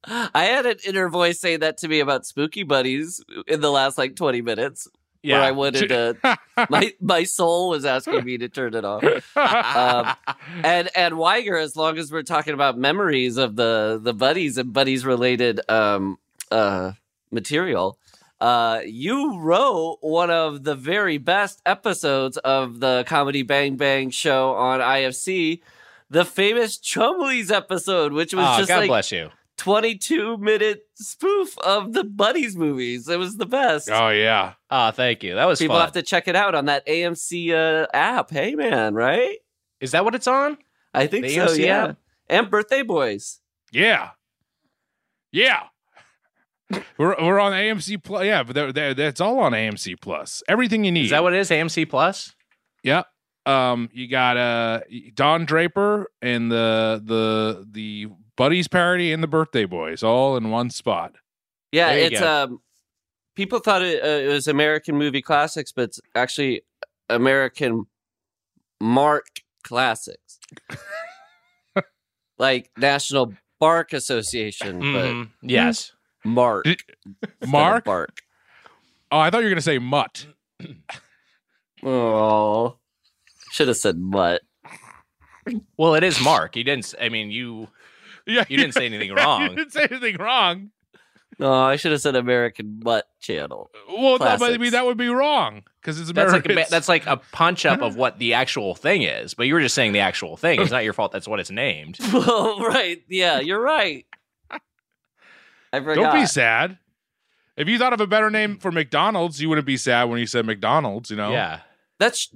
I had an inner voice say that to me about Spooky Buddies in the last 20 minutes. Yeah. Where I wanted to, my soul was asking me to turn it off. And Weiger, as long as we're talking about memories of the buddies and buddies related material, you wrote one of the very best episodes of the Comedy Bang Bang show on IFC, the famous Chumleys episode, which was bless you. 22-minute spoof of the Buddies movies. It was the best. Oh, yeah. Oh, thank you. That was fun. People have to check it out on that AMC app. Hey, man, right? Is that what it's on? I think the so, AMC yeah. App? And Birthday Boys. Yeah. Yeah. We're on AMC+. Yeah, but that's all on AMC+. Everything you need. Is that what it is, AMC+? Yep. You got Don Draper and the Buddies parody and the Birthday Boys all in one spot. Yeah, it's people thought it was American Movie Classics, but it's actually American Mart Classics, like National Bark Association. But yes, Mark. Bark. Oh, I thought you were gonna say mutt. Oh. Should have said mutt. Well, it is Mark. You didn't. I mean, you didn't say anything wrong. You didn't say anything wrong. No, I should have said American Mutt Channel. Well, no, but I mean that would be wrong because it's American. That's like a punch up of what the actual thing is. But you were just saying the actual thing. It's not your fault. That's what it's named. Well, right. Yeah, you're right. I forgot. Don't be sad. If you thought of a better name for McDonald's, you wouldn't be sad when you said McDonald's. You know. Yeah. That's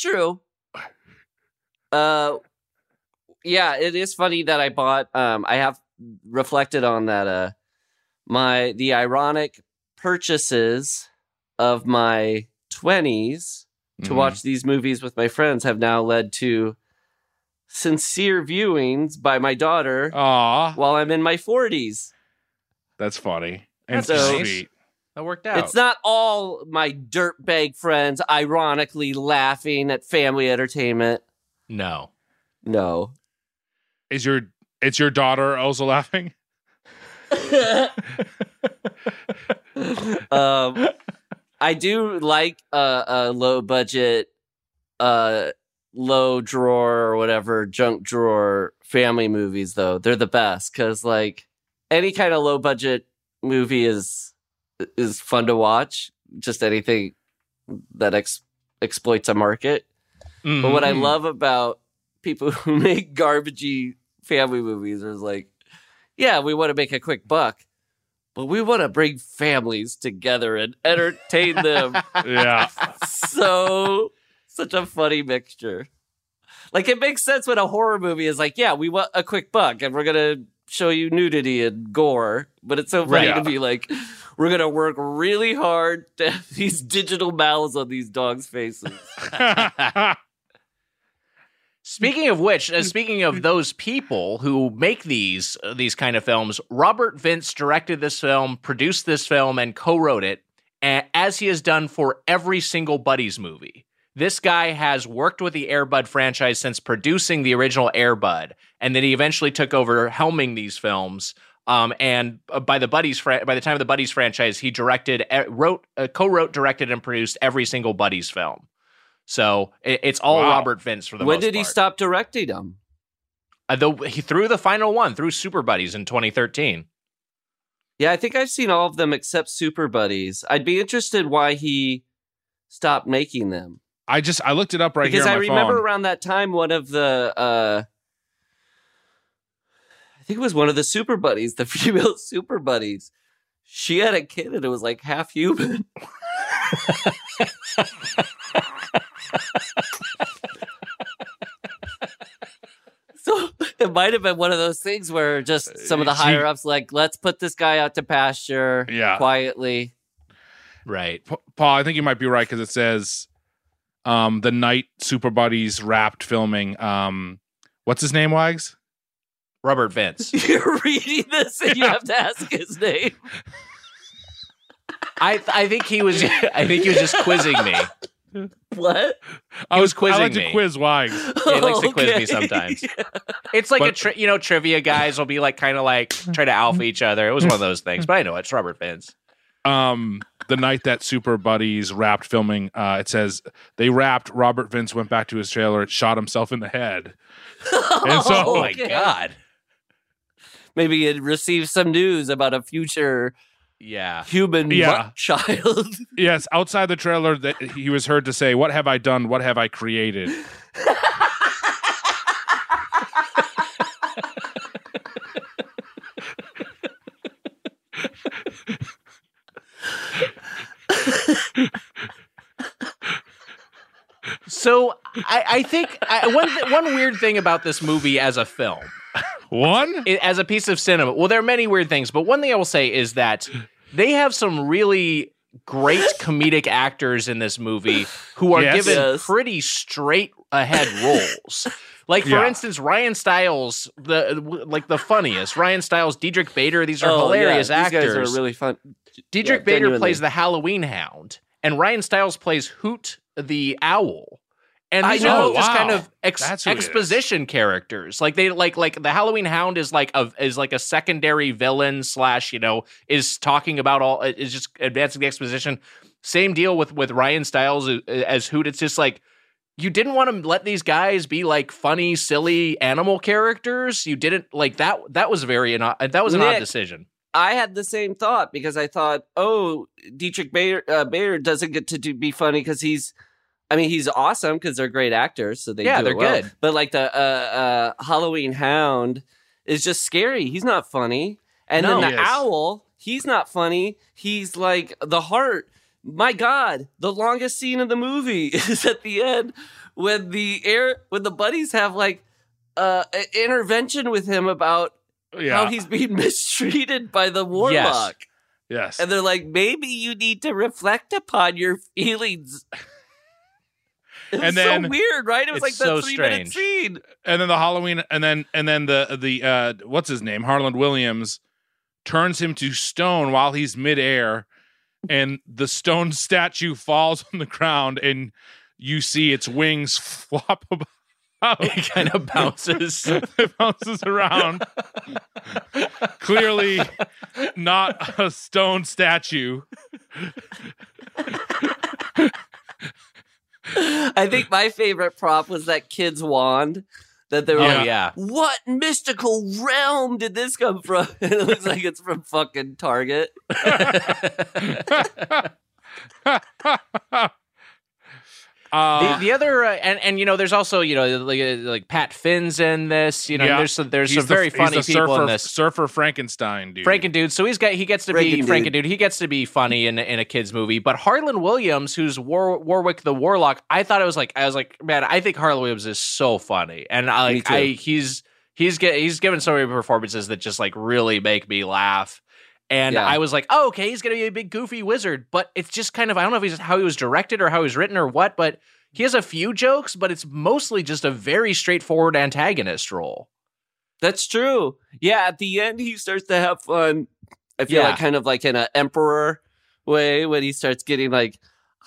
true. Yeah, it is funny that I bought. I have reflected on that. The ironic purchases of my 20s to watch these movies with my friends have now led to sincere viewings by my daughter. Aww. While I'm in my 40s. That's funny. And so sweet. That worked out. It's not all my dirtbag friends ironically laughing at family entertainment. No. Is your daughter also laughing? I do like a low budget, low drawer or whatever junk drawer family movies though. They're the best because like any kind of low budget movie is fun to watch, just anything that exploits a market. Mm-hmm. But what I love about people who make garbagey family movies is like, yeah, we want to make a quick buck, but we want to bring families together and entertain them. Yeah. So, such a funny mixture. Like, it makes sense when a horror movie is like, yeah, we want a quick buck and we're going to show you nudity and gore, but it's so funny to be like, we're going to work really hard to have these digital mouths on these dogs' faces. Speaking of which, speaking of those people who make these kind of films, Robert Vince directed this film, produced this film, and co-wrote it, as he has done for every single Buddies movie. This guy has worked with the Air Bud franchise since producing the original Air Bud, and then he eventually took over helming these films. And by the time of the Buddies franchise, he directed, co-wrote, directed, and produced every single Buddies film. So it's all Robert Vince for the most part. When did he stop directing them? He threw the final one through Super Buddies in 2013. Yeah, I think I've seen all of them except Super Buddies. I'd be interested why he stopped making them. I looked it up because here on my phone. Because I remember around that time, one of the, I think it was one of the Super Buddies, the female Super Buddies. She had a kid and it was like half human. So it might have been one of those things where just some of the higher ups like, let's put this guy out to pasture quietly. Right. Paul, I think you might be right because it says... the night Super Buddies wrapped filming. What's his name, Wags? Robert Vince. You're reading this and you have to ask his name. I think he was just quizzing me. What? I was quizzing me. Quiz Wags. He likes to quiz me sometimes. Yeah. It's like trivia guys will be like kind of like try to alpha each other. It was one of those things, but I know it's Robert Vince. the night that Super Buddies wrapped filming, it says they wrapped. Robert Vince went back to his trailer, shot himself in the head. And so, oh my God. Maybe it received some news about a future human child. Yes, outside the trailer, that he was heard to say, "What have I done? What have I created?" So I think one weird thing about this movie as a film, as a piece of cinema. Well, there are many weird things, but one thing I will say is that they have some really great comedic actors in this movie who are given pretty straight ahead roles. Like, for instance, Ryan Stiles, the funniest. Ryan Stiles, Diedrich Bader, these are hilarious actors. These guys are really fun. Diedrich Bader plays the Halloween Hound, and Ryan Stiles plays Hoot the Owl. And these are all just kind of exposition characters. Like they like the Halloween Hound is like a secondary villain slash, is talking about is just advancing the exposition. Same deal with Ryan Stiles as Hoot. It's just like, you didn't want to let these guys be like funny, silly animal characters. You didn't like that. That was an odd decision. I had the same thought because I thought, Diedrich Bader doesn't get to be funny because he's awesome because they're great actors. So they're good. But like the Halloween Hound is just scary. He's not funny. And then the owl, he's not funny. He's like the heart. My God, the longest scene of the movie is at the end when the buddies have like an intervention with him about how he's being mistreated by the warlock. Yes. And they're like, maybe you need to reflect upon your feelings. It was so weird, right? It was like that 3-minute scene. And then the Halloween, and then the what's his name? Harland Williams turns him to stone while he's midair. And the stone statue falls on the ground, and you see its wings flop about. It kind of bounces. It bounces around. Clearly not a stone statue. I think my favorite prop was that kid's wand. That they were what mystical realm did this come from? And it looks like it's from fucking Target. The other and there's also like Pat Finn's in this. There's some very funny people in this. Surfer Frankenstein dude. So he gets to be Frankendude. He gets to be funny in a kids movie. But Harlan Williams, who's Warwick the Warlock, I was like, man, I think Harlan Williams is so funny, and he's given so many performances that just like really make me laugh. And I was like, oh, okay, he's going to be a big goofy wizard. But it's just kind of, I don't know if he's how he was directed or how he was written or what, but he has a few jokes, but it's mostly just a very straightforward antagonist role. That's true. Yeah, at the end, he starts to have fun. I feel like kind of like in an emperor way when he starts getting like,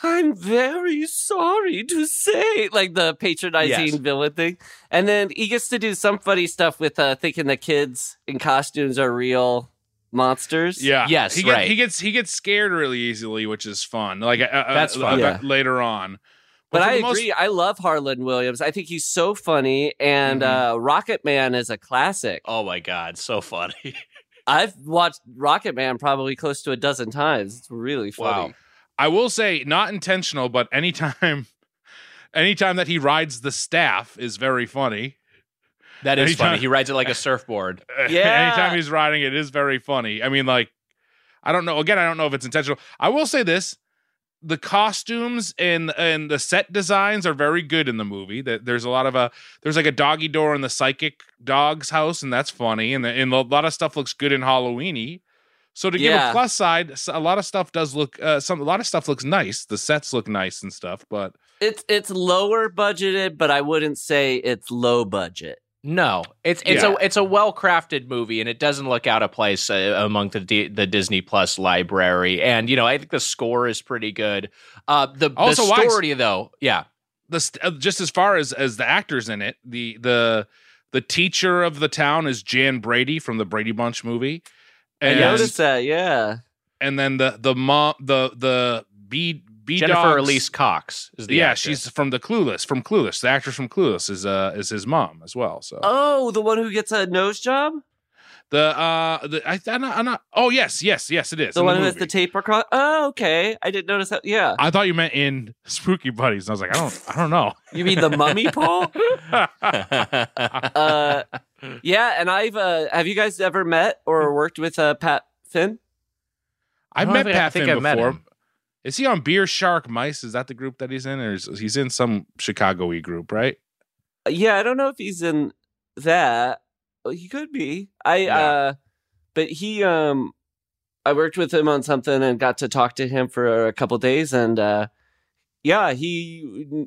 I'm very sorry to say, like the patronizing villain thing. And then he gets to do some funny stuff with thinking the kids in costumes are real monsters. He gets scared really easily, which is fun. Like that's fun later on. But I agree. I love Harlan Williams. I think he's so funny, and Rocket Man is a classic. Oh my God, so funny! I've watched Rocket Man probably close to 12 times. It's really funny. Wow. I will say, not intentional, but anytime that he rides the staff is very funny. That is funny. He rides it like a surfboard. Anytime he's riding it is very funny. I mean, like, I don't know. Again, I don't know if it's intentional. I will say this. The costumes and the set designs are very good in the movie. There's a lot of there's like a doggy door in the psychic dog's house, and that's funny. And a lot of stuff looks good in Halloween-y. So to give a plus side, a lot of stuff does look a lot of stuff looks nice. The sets look nice and stuff, but it's lower budgeted, but I wouldn't say it's low budget. No, it's a well-crafted movie, and it doesn't look out of place among the Disney Plus library. And I think the score is pretty good. The story though, just as far as the actors in it, the teacher of the town is Jan Brady from the Brady Bunch movie. And I noticed that, and then the Jennifer Elise Cox is the actress. She's from Clueless. The actress from Clueless is his mom as well. So the one who gets a nose job. Yes, it is. The one who has the tape recorder. Oh, okay. I didn't notice that. Yeah. I thought you meant in Spooky Buddies. And I was like, I don't know. You mean the mummy, Paul? Yeah. And I've, have you guys ever met or worked with Pat Finn? I've met Pat Finn before. Is he on Beer Shark Mice? Is that the group that he's in? Or he's in some Chicago-y group, right? Yeah. I don't know if he's in that. He could be. I worked with him on something and got to talk to him for a couple days, and he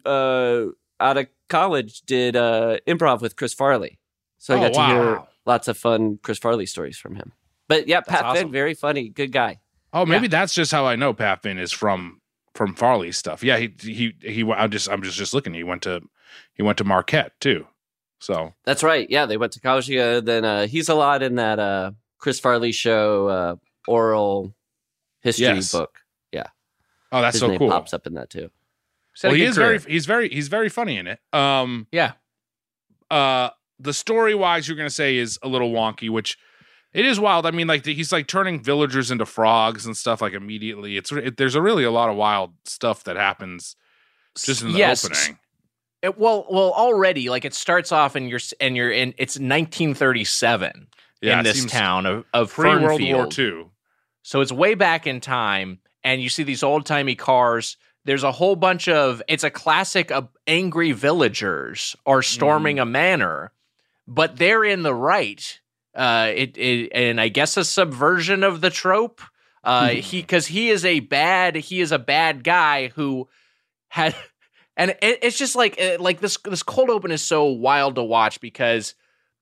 out of college did improv with Chris Farley, so I got to hear lots of fun Chris Farley stories from him. But yeah, Pat Finn, very funny, good guy. Oh, maybe that's just how I know Pat Finn is from Farley stuff. Yeah, he. I'm just looking. He went to Marquette too. So that's right. Yeah, they went to college. Then he's a lot in that Chris Farley show, oral history book. Yeah. Oh, that's so cool. Pops up in that too. Well, he is career. He's very funny in it. Yeah. The story wise, you're gonna say is a little wonky, which it is wild. I mean, like he's like turning villagers into frogs and stuff like immediately. There's really a lot of wild stuff that happens just in the opening. Well, already, like it starts off and it's 1937 in this town of Fernfield. World War II. So it's way back in time, and you see these old timey cars. There's a whole bunch of it's a classic of angry villagers are storming a manor, but they're in the right. And I guess a subversion of the trope. He is a bad guy who had. And it's just like this cold open is so wild to watch because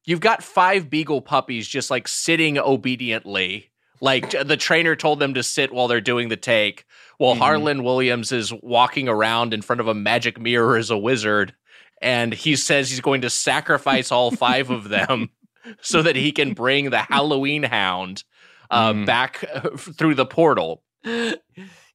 you've got 5 beagle puppies just like sitting obediently. Like the trainer told them to sit while they're doing the take. While Harland Williams is walking around in front of a magic mirror as a wizard. And he says he's going to sacrifice all 5 of them so that he can bring the Halloween hound back through the portal.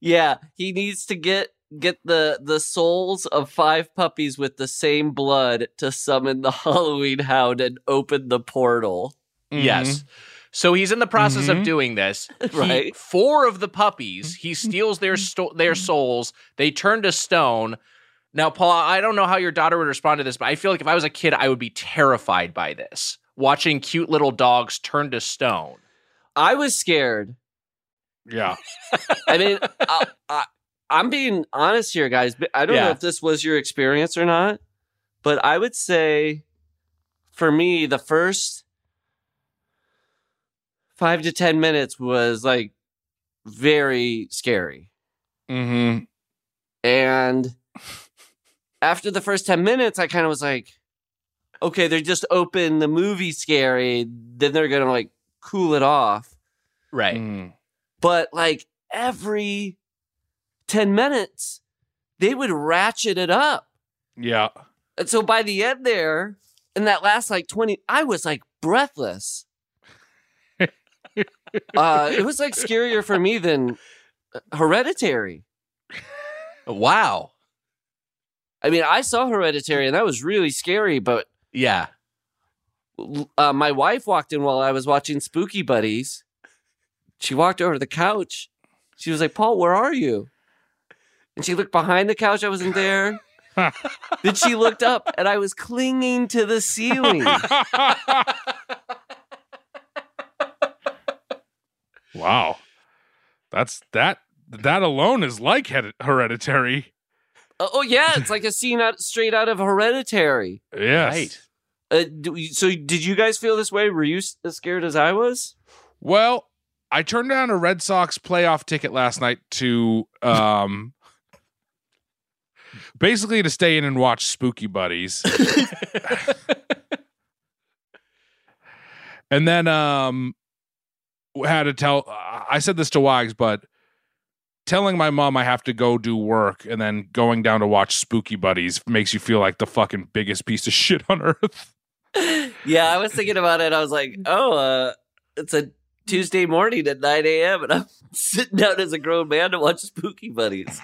Yeah, he needs to get the souls of 5 puppies with the same blood to summon the Halloween hound and open the portal. Yes. So he's in the process of doing this. Right. 4 of the puppies, he steals their souls. They turn to stone. Now, Paul, I don't know how your daughter would respond to this, but I feel like if I was a kid, I would be terrified by this. Watching cute little dogs turn to stone. I was scared. Yeah. I mean, I'm being honest here, guys. I don't know if this was your experience or not, but I would say for me, the first 5 to 10 minutes was like very scary. Mm-hmm. And after the first 10 minutes, I kind of was like, okay, they're just open. The movie's scary. Then they're going to like cool it off. Right. Mm. But like every 10 minutes, they would ratchet it up. Yeah. And so by the end there, in that last like 20, I was like breathless. It was like scarier for me than Hereditary. Wow. I mean, I saw Hereditary and that was really scary, but yeah. My wife walked in while I was watching Spooky Buddies. She walked over to the couch. She was like, Paul, where are you? And she looked behind the couch. I wasn't there. Then she looked up, and I was clinging to the ceiling. Wow. That alone is like Hereditary. Oh, yeah. It's like a scene straight out of Hereditary. Yes. Right. So did you guys feel this way? Were you as scared as I was? Well, I turned down a Red Sox playoff ticket last night to... basically to stay in and watch Spooky Buddies. And then I said this to Wags, but telling my mom I have to go do work and then going down to watch Spooky Buddies makes you feel like the fucking biggest piece of shit on earth. Yeah, I was thinking about it. I was like, it's a Tuesday morning at 9 a.m. and I'm sitting down as a grown man to watch Spooky Buddies.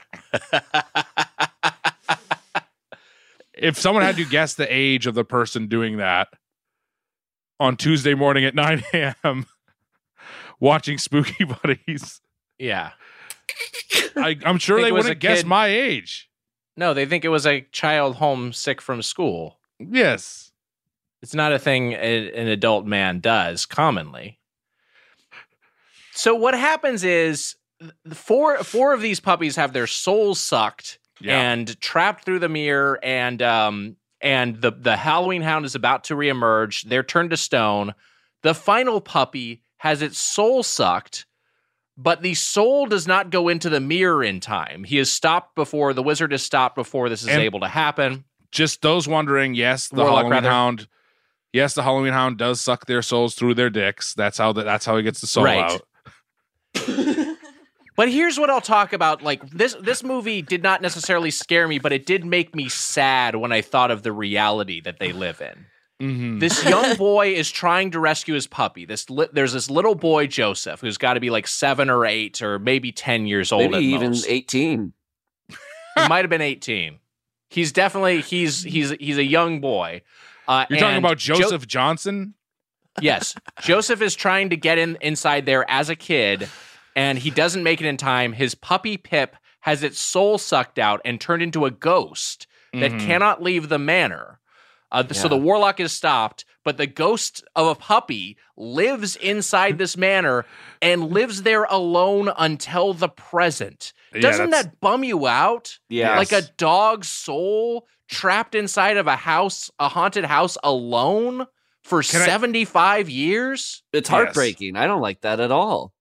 If someone had to guess the age of the person doing that on Tuesday morning at 9 a.m. watching Spooky Buddies. Yeah. I'm sure they wouldn't guess my age. No, they think it was a child homesick from school. Yes. It's not a thing an adult man does commonly. So what happens is four of these puppies have their souls sucked and trapped through the mirror, and the Halloween hound is about to reemerge. They're turned to stone. The final puppy has its soul sucked, but the soul does not go into the mirror in time. He is stopped before the wizard is stopped before this is able to happen. Just those wondering, yes, the Halloween hound. Yes, the Halloween hound does suck their souls through their dicks. That's how he gets the soul out. But here's what I'll talk about. Like this movie did not necessarily scare me, but it did make me sad when I thought of the reality that they live in. Mm-hmm. This young boy is trying to rescue his puppy. There's this little boy, Joseph, who's got to be like 7 or 8 or maybe 10 years old. Maybe even 18. He might have been 18. He's definitely he's a young boy. You're talking about Joseph Johnson? Yes. Joseph is trying to get inside there as a kid, and he doesn't make it in time. His puppy Pip has its soul sucked out and turned into a ghost that cannot leave the manor. So the warlock is stopped, but the ghost of a puppy lives inside this manor and lives there alone until the present. Doesn't that bum you out? Yeah. Like a dog's soul trapped inside of a haunted house alone for 75 years? It's heartbreaking. I don't like that at all.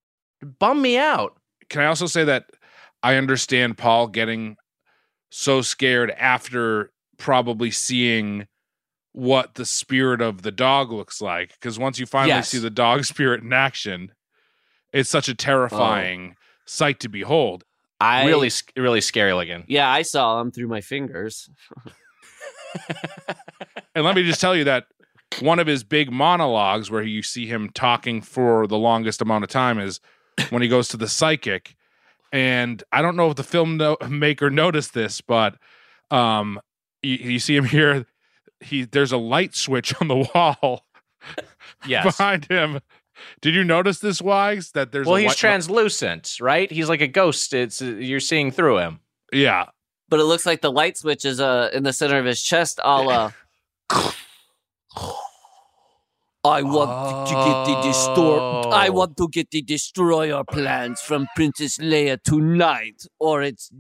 Bum me out. Can I also say that I understand Paul getting so scared after probably seeing what the spirit of the dog looks like, because once you finally see the dog spirit in action, it's such a terrifying sight to behold. Really scary looking. Yeah, I saw them through my fingers. And let me just tell you that one of his big monologues where you see him talking for the longest amount of time is when he goes to the psychic. And I don't know if the filmmaker noticed this, but you see him here. There's a light switch on the wall behind him. Did you notice this, Wags? That there's he's translucent, right? He's like a ghost. You're seeing through him. Yeah, but it looks like the light switch is in the center of his chest, a la I want to get the destroyer plans from Princess Leia tonight, or it's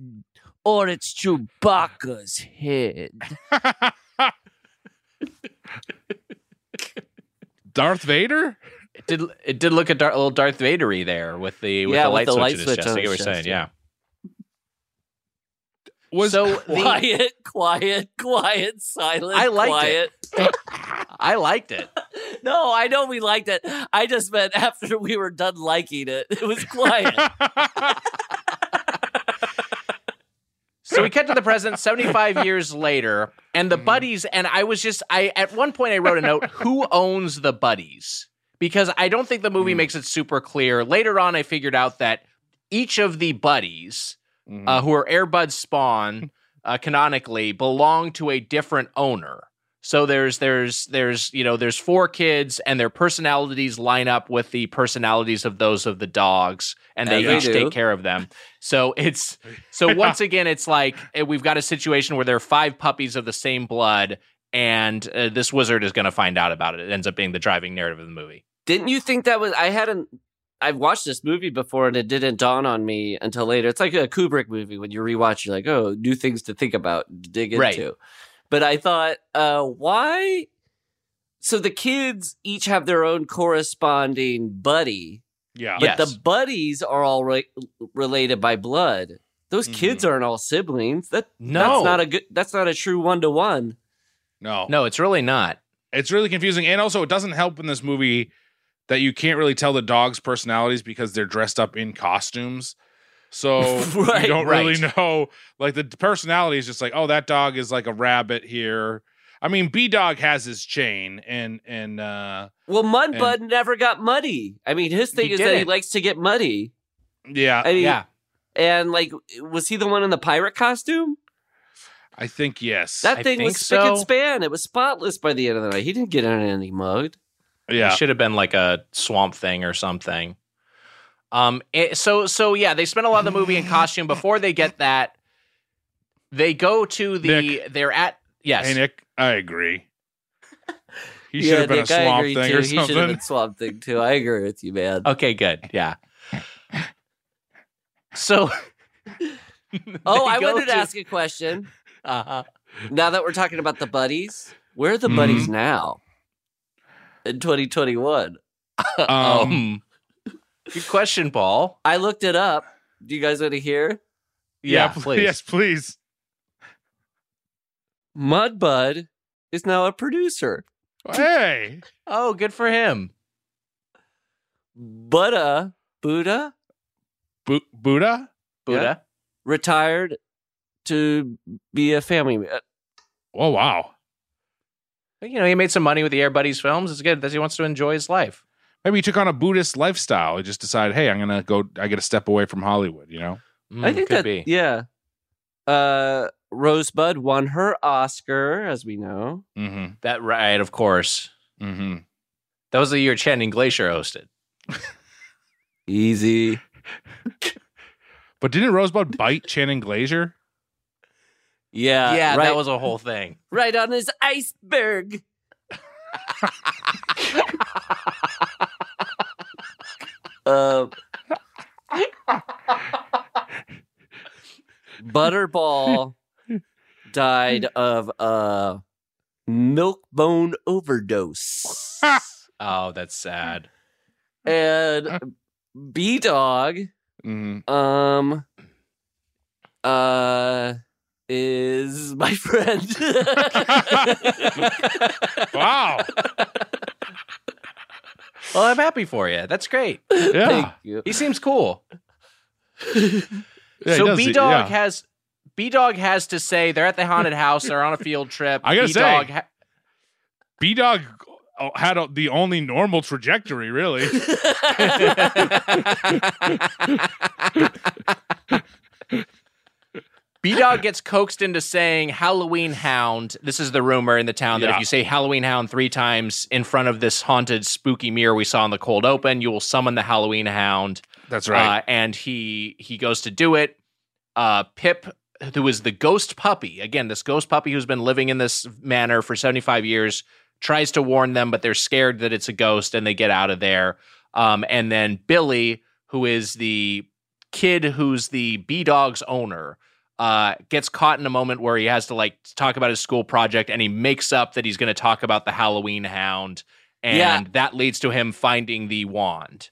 Chewbacca's head. Darth Vader? It did look a little Darth Vader-y there with the light switch. I think you were saying, quiet, silent. I liked it. I liked it. No, I know we liked it. I just meant after we were done liking it, it was quiet. So we cut to the present 75 years later, and the buddies, and at one point I wrote a note, who owns the buddies? Because I don't think the movie makes it super clear. Later on, I figured out that each of the buddies, who are Air Bud spawn, canonically, belong to a different owner. So there's 4 kids, and their personalities line up with the personalities of those of the dogs, and they each take care of them. So once again, it's like we've got a situation where there are 5 puppies of the same blood, and this wizard is going to find out about it. It ends up being the driving narrative of the movie. Didn't you think that was? I've watched this movie before, and it didn't dawn on me until later. It's like a Kubrick movie when you rewatch, you're like, oh, new things to think about, dig into. Right. But I thought, why? So the kids each have their own corresponding buddy. Yeah. But the buddies are all related by blood. Those kids aren't all siblings. That's not a true one-to-one. No, it's really not. It's really confusing. And also, it doesn't help in this movie that you can't really tell the dogs' personalities because they're dressed up in costumes. So you don't really know. Like the personality is just like, oh, that dog is like a rabbit here. I mean, B-Dog has his chain, and well, Mudbud never got muddy. I mean, his thing is that he likes to get muddy. Yeah, I mean, yeah. And like, was he the one in the pirate costume? I think yes. That thing was spick and span. It was spotless by the end of the night. He didn't get in any mud. Yeah, it should have been like a Swamp Thing or something. So yeah, they spent a lot of the movie in costume. Before they get that, they go to the. Nick. They're at. Yes. Hey, Nick, I agree. He should have been Nick, a Swamp Thing too. Or something. He should have been Swamp Thing too. I agree with you, man. Okay, good. Yeah. So. I wanted to ask a question. Now that we're talking about the buddies, where are the buddies now? In 2021. Good question, Paul. I looked it up. Do you guys want to hear? Yeah, please. Yes, please. Mudbud is now a producer. Hey. Oh, good for him. Buddha retired to be a family man. Oh, wow. You know, he made some money with the Air Buddies films. It's good that he wants to enjoy his life. Maybe he took on a Buddhist lifestyle. He just decided, hey, I'm going to go, I get a step away from Hollywood, you know? I think could that, be. Yeah. Rosebud won her Oscar, as we know. Mm-hmm. That right, of course. Mm-hmm. That was the year Channing Glacier hosted. Easy. But didn't Rosebud bite Channing Glacier? Yeah. Yeah, right. That was a whole thing. Right on his iceberg. Butterball died of a milkbone overdose. Oh, that's sad. And B-Dog is my friend. Wow. Well, I'm happy for you. That's great. Yeah. Thank you. He seems cool. Yeah, so B-Dog has to say they're at the haunted house. They're on a field trip. I gotta say, B-Dog had the only normal trajectory, really. B-Dog gets coaxed into saying Halloween Hound. This is the rumor in the town that if you say Halloween Hound 3 times in front of this haunted, spooky mirror we saw in the cold open, you will summon the Halloween Hound. That's right. And he goes to do it. Pip, who is the ghost puppy, again, this ghost puppy who's been living in this manor for 75 years, tries to warn them, but they're scared that it's a ghost, and they get out of there. And then Billy, who is the kid who's the B-Dog's owner, gets caught in a moment where he has to like talk about his school project, and he makes up that he's going to talk about the Halloween Hound, and that leads to him finding the wand.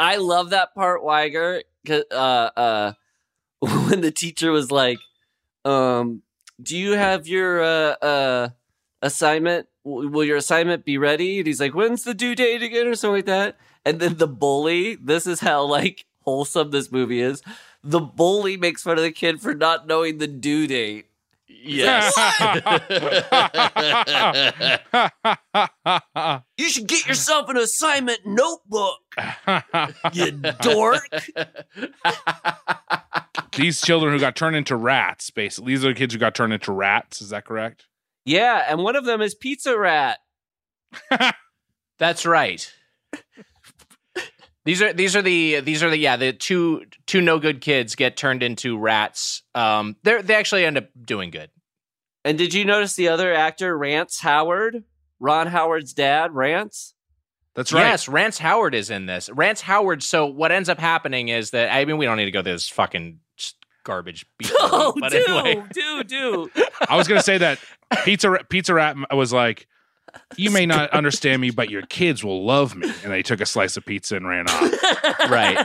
I love that part, Weiger, when the teacher was like, "Do you have your assignment? Will your assignment be ready?" And he's like, "When's the due date again?" or something like that. And then the bully. This is how like wholesome this movie is. The bully makes fun of the kid for not knowing the due date. Yes. You should get yourself an assignment notebook, you dork. These children who got turned into rats, basically. These are the kids who got turned into rats. Is that correct? Yeah, and one of them is Pizza Rat. That's right. These are the two no good kids get turned into rats. They actually end up doing good. And did you notice the other actor, Rance Howard, Ron Howard's dad, Rance? That's right. Yes, Rance Howard is in this. Rance Howard. So what ends up happening is that we don't need to go through this fucking garbage. I was gonna say that Pizza Rat was like, "You may not understand me, but your kids will love me." And they took a slice of pizza and ran off. Right.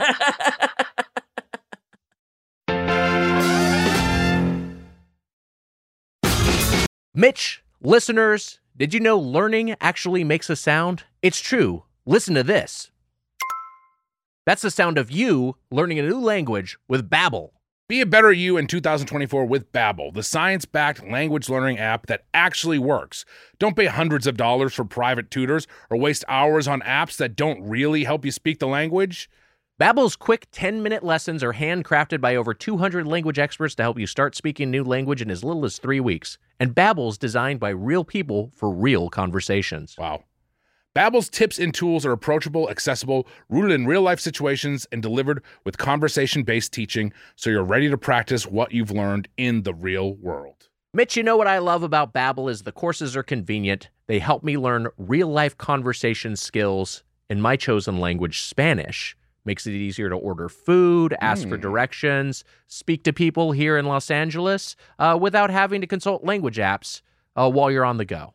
Mitch, listeners, did you know learning actually makes a sound? It's true. Listen to this. That's the sound of you learning a new language with Babbel. Be a better you in 2024 with Babbel, the science-backed language learning app that actually works. Don't pay hundreds of dollars for private tutors or waste hours on apps that don't really help you speak the language. Babbel's quick 10-minute lessons are handcrafted by over 200 language experts to help you start speaking a new language in as little as 3 weeks. And Babbel's designed by real people for real conversations. Wow. Babbel's tips and tools are approachable, accessible, rooted in real-life situations, and delivered with conversation-based teaching so you're ready to practice what you've learned in the real world. Mitch, you know what I love about Babbel is the courses are convenient. They help me learn real-life conversation skills in my chosen language, Spanish. Makes it easier to order food, ask for directions, speak to people here in Los Angeles without having to consult language apps while you're on the go.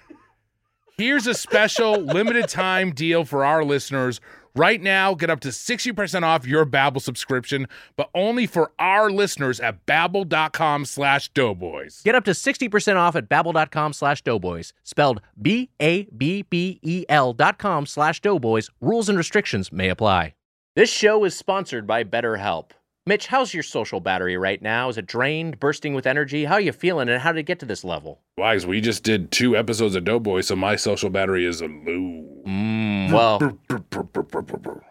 here's a special limited time deal for our listeners. Right now, get up to 60% off your Babbel subscription, but only for our listeners at Babbel.com/Doughboys. Get up to 60% off at Babbel.com/Doughboys, spelled BABBEL.com/Doughboys. Rules and restrictions may apply. This show is sponsored by BetterHelp. Mitch, how's your social battery right now? Is it drained, bursting with energy? How are you feeling, and how did it get to this level? Wise, we just did 2 episodes of Doughboys, so my social battery is low. Well,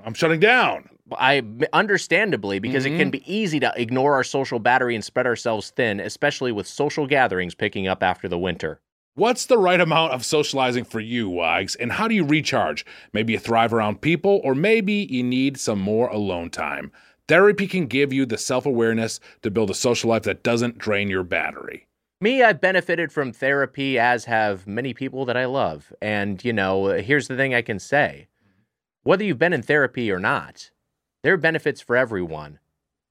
I'm shutting down. I understandably, because it can be easy to ignore our social battery and spread ourselves thin, especially with social gatherings picking up after the winter. What's the right amount of socializing for you, Wags, and how do you recharge? Maybe you thrive around people, or maybe you need some more alone time. Therapy can give you the self-awareness to build a social life that doesn't drain your battery. Me, I've benefited from therapy, as have many people that I love. And, you know, here's the thing I can say. Whether you've been in therapy or not, there are benefits for everyone.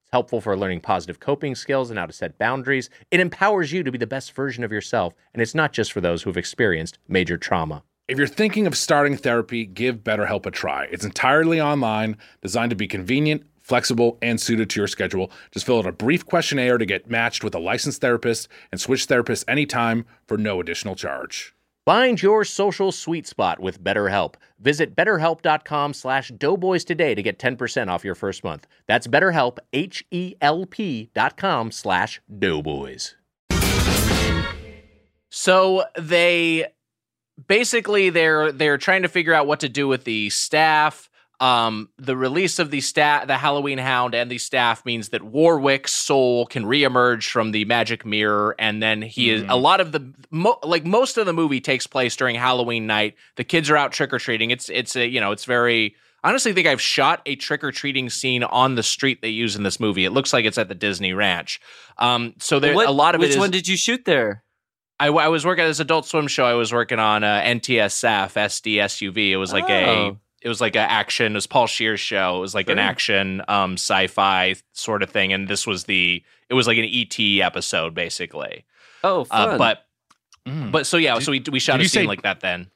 It's helpful for learning positive coping skills and how to set boundaries. It empowers you to be the best version of yourself. And it's not just for those who've experienced major trauma. If you're thinking of starting therapy, give BetterHelp a try. It's entirely online, designed to be convenient, flexible, and suited to your schedule. Just fill out a brief questionnaire to get matched with a licensed therapist and switch therapists anytime for no additional charge. Find your social sweet spot with BetterHelp. Visit BetterHelp.com/Doughboys today to get 10% off your first month. That's BetterHelp, HELP.com/Doughboys. So they basically they're trying to figure out what to do with the staff. The release of the Halloween Hound and the staff means that Warwick's soul can reemerge from the magic mirror, and then he is a lot of the most of the movie takes place during Halloween night. The kids are out trick or treating. It's very. I honestly think I've shot a trick or treating scene on the street they use in this movie. It looks like it's at the Disney Ranch. Which one did you shoot there? I was working at this Adult Swim show. I was working on NTSF SDSUV. It was like It was like an action. It was Paul Scheer's show. It was like an action sci-fi sort of thing. And this was it was like an E.T. episode, basically. Oh, fun. So we shot a scene like that then.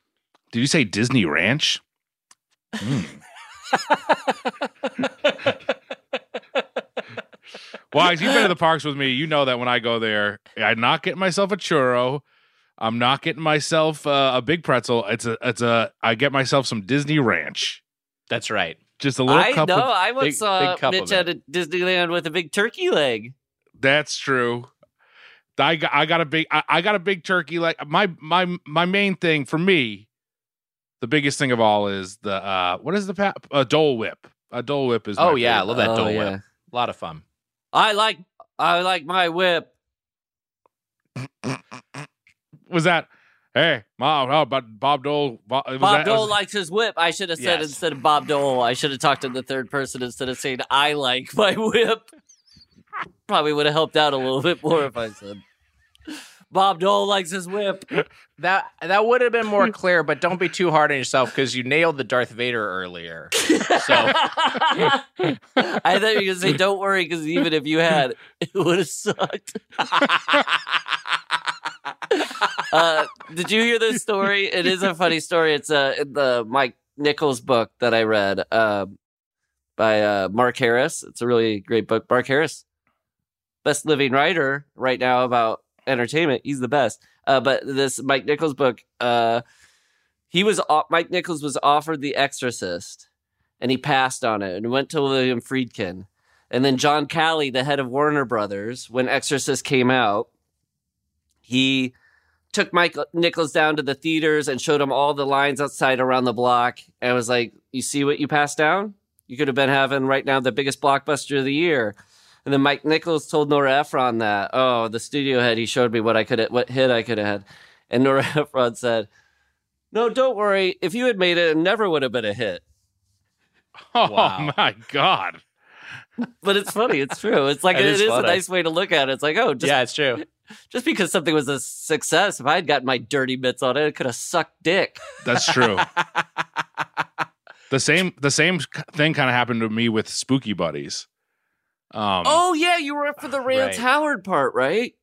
Did you say Disney Ranch? Well, as you've been to the parks with me, you know that when I go there, I'm not getting myself a churro. I'm not getting myself a big pretzel. I get myself some Disney Ranch. That's right. Just a little cup. No, I once saw Mitch at Disneyland with a big turkey leg. That's true. I got a big turkey leg. My main thing for me, the biggest thing of all is the what is the Dole Whip? A Dole Whip is. Oh yeah, I love that Dole Whip. A lot of fun. I like my whip. Was that, hey, Mom, how about Bob Dole? Bob Dole likes his whip. I should have said instead of Bob Dole, I should have talked in the third person instead of saying I like my whip. Probably would have helped out a little bit more if I said Bob Dole likes his whip. That would have been more clear, but don't be too hard on yourself because you nailed the Darth Vader earlier. So I thought you were going to say, don't worry, because even if you had, it would have sucked. Did you hear this story? It is a funny story. It's in the Mike Nichols book that I read by Mark Harris. It's a really great book. Mark Harris, best living writer right now about entertainment. He's the best. But this Mike Nichols book, Mike Nichols was offered The Exorcist, and he passed on it and went to William Friedkin. And then John Calley, the head of Warner Brothers, when Exorcist came out, he took Mike Nichols down to the theaters and showed him all the lines outside around the block. And was like, you see what you passed down? You could have been having right now the biggest blockbuster of the year. And then Mike Nichols told Nora Ephron that, oh, the studio head, he showed me what hit I could have had. And Nora Ephron said, no, don't worry. If you had made it, it never would have been a hit. Oh, wow. My God. But it's funny. It's true. It's like, it is a nice way to look at it. It's like, oh, just, yeah, it's true. Just because something was a success, if I had gotten my dirty bits on it, it could have sucked dick. That's true. The same thing kind of happened to me with Spooky Buddies. Oh, yeah, you were up for the Rance Howard part, right?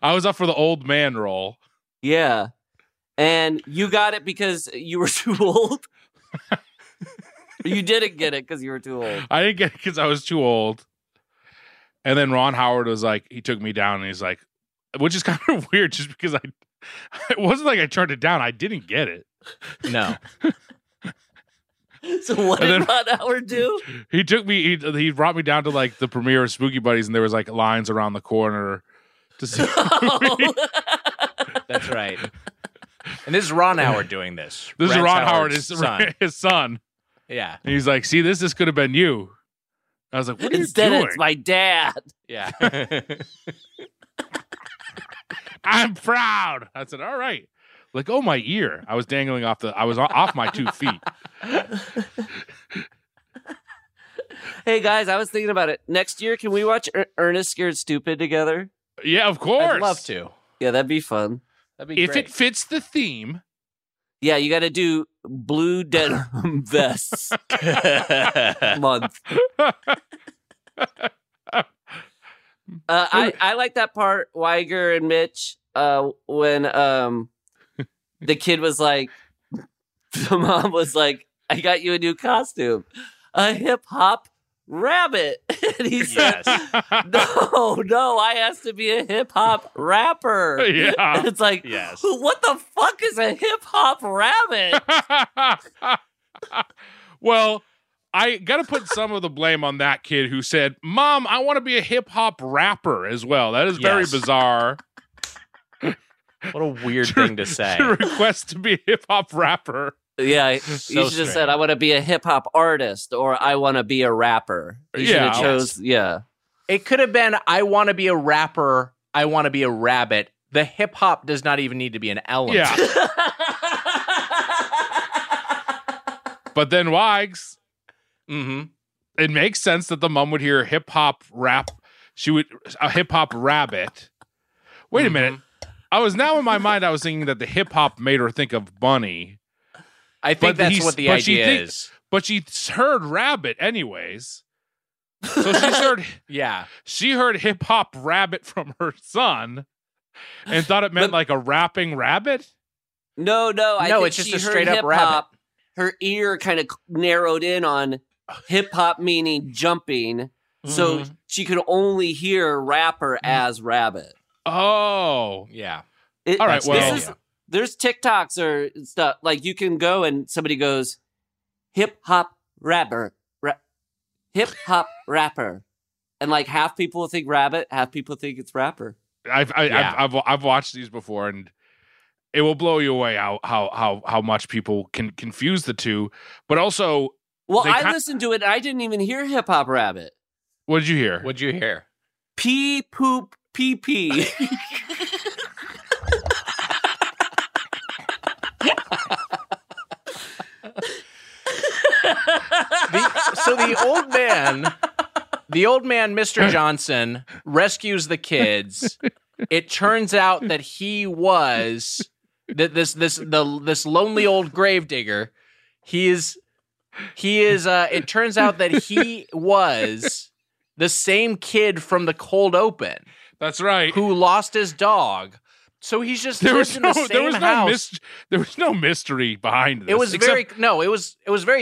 I was up for the old man role. Yeah. And you got it because you were too old? You didn't get it because you were too old. I didn't get it because I was too old. And then Ron Howard was like, he took me down and he's like, which is kind of weird just because it wasn't like I turned it down. I didn't get it. No. So what did Ron Howard do? He took me. He brought me down to like the premiere of Spooky Buddies, and there was like lines around the corner to see. That's right. And this is Ron Howard doing this. This is Ron Howard, his son. Yeah. And he's like, "See, this could have been you." I was like, "What are you doing?" Instead, it's my dad. Yeah. I'm proud. I said, "All right." Like, oh, my ear. I was dangling off I was off my 2 feet. Hey, guys, I was thinking about it. Next year, can we watch Ernest Scared Stupid together? Yeah, of course. I'd love to. Yeah, that'd be fun. That'd be great. If it fits the theme. Yeah, you got to do blue denim vests month. I like that part, Weiger and Mitch, when... the kid was like, the mom was like, I got you a new costume, a hip hop rabbit. And he said, no, I asked to be a hip hop rapper. Yeah. And it's like, yes. What the fuck is a hip hop rabbit? Well, I got to put some of the blame on that kid who said, Mom, I want to be a hip hop rapper as well. That is very bizarre. What a weird thing to say. To request to be a hip-hop rapper. Yeah, you should have said, I want to be a hip-hop artist, or I want to be a rapper. You should have chose, It could have been, I want to be a rapper, I want to be a rabbit. The hip-hop does not even need to be an element. Yeah. But then Wags, it makes sense that the mom would hear hip-hop rap. She would, a hip-hop rabbit. Wait a minute. I was now in my mind, I was thinking that the hip hop made her think of Bunny. I think that's what the idea is. But she heard rabbit anyways. So she's heard, she heard hip hop rabbit from her son and thought it meant like a rapping rabbit. No, I think it's just she a straight up rabbit. Her ear kind of narrowed in on hip hop meaning jumping. Mm-hmm. So she could only hear rapper as rabbit. Oh, yeah. All right, well. There's TikToks or stuff. Like, you can go and somebody goes, hip-hop rapper. Hip-hop rapper. And, like, half people think rabbit, half people think it's rapper. I've watched these before, and it will blow you away how much people can confuse the two. But also... Well, I listened to it, and I didn't even hear hip-hop rabbit. What did you hear? Pee-poop. PP. So the old man, The old man, Mr. Johnson, rescues the kids. It turns out that he was this lonely old gravedigger. He is it turns out that he was the same kid from the cold open. That's right. Who lost his dog. So he's just lived in the same house. There was no mystery behind this. It was very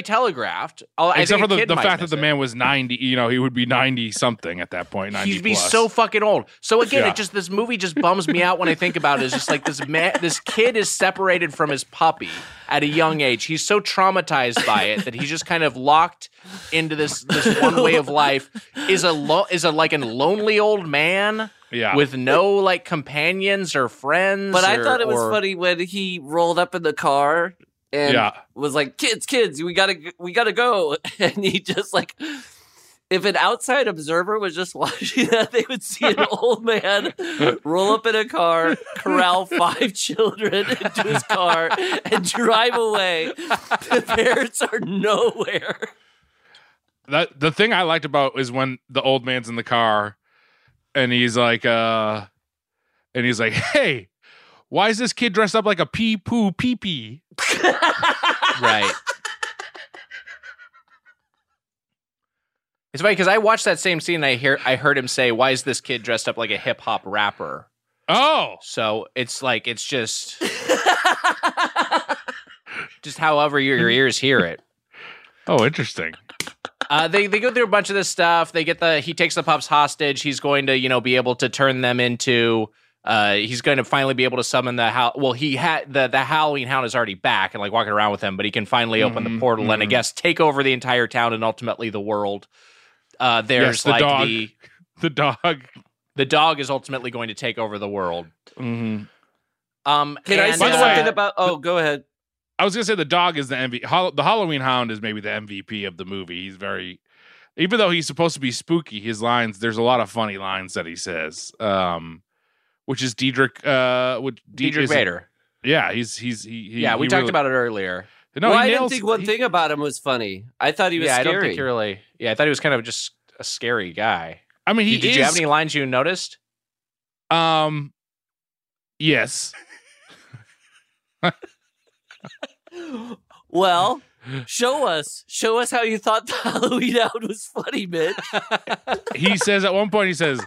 telegraphed. Except for the fact that the man was 90, you know, he would be 90 something at that point. 90 He'd be plus. So fucking old. So again, this movie just bums me out when I think about it. It's just like this man, this kid is separated from his puppy at a young age. He's so traumatized by it that he's just kind of locked into this one way of life. Is a lonely old man. Yeah. With no like companions or friends. But I thought it was funny when he rolled up in the car and was like, kids, we gotta go. And he just like, if an outside observer was just watching that, they would see an old man roll up in a car, corral 5 children into his car, and drive away. The parents are nowhere. The thing I liked about is when the old man's in the car. And he's like, hey, why is this kid dressed up like a pee poo pee pee? Right. It's funny because I watched that same scene and I heard him say, why is this kid dressed up like a hip hop rapper? Oh. So it's like, it's just however your ears hear it. Oh, interesting. They go through a bunch of this stuff. They get he takes the pups hostage. He's going to, you know, be able to turn them into, he's going to finally be able to summon the Halloween Hound is already back and like walking around with him, but he can finally open the portal and I guess take over the entire town and ultimately the world. The dog is ultimately going to take over the world. Mm-hmm. Go ahead. I was gonna say the dog is the MVP. The Halloween Hound is maybe the MVP of the movie. He's even though he's supposed to be spooky, his lines. There's a lot of funny lines that he says, which is Diedrich. Diedrich Bader. Yeah, we talked about it earlier. No, I didn't think one thing about him was funny. I thought he was scary. I don't think he really. Yeah, I thought he was kind of just a scary guy. I mean, did you have any lines you noticed? Yes. Well, show us how you thought the Halloween Hound was funny, Mitch. He says at one point, he says,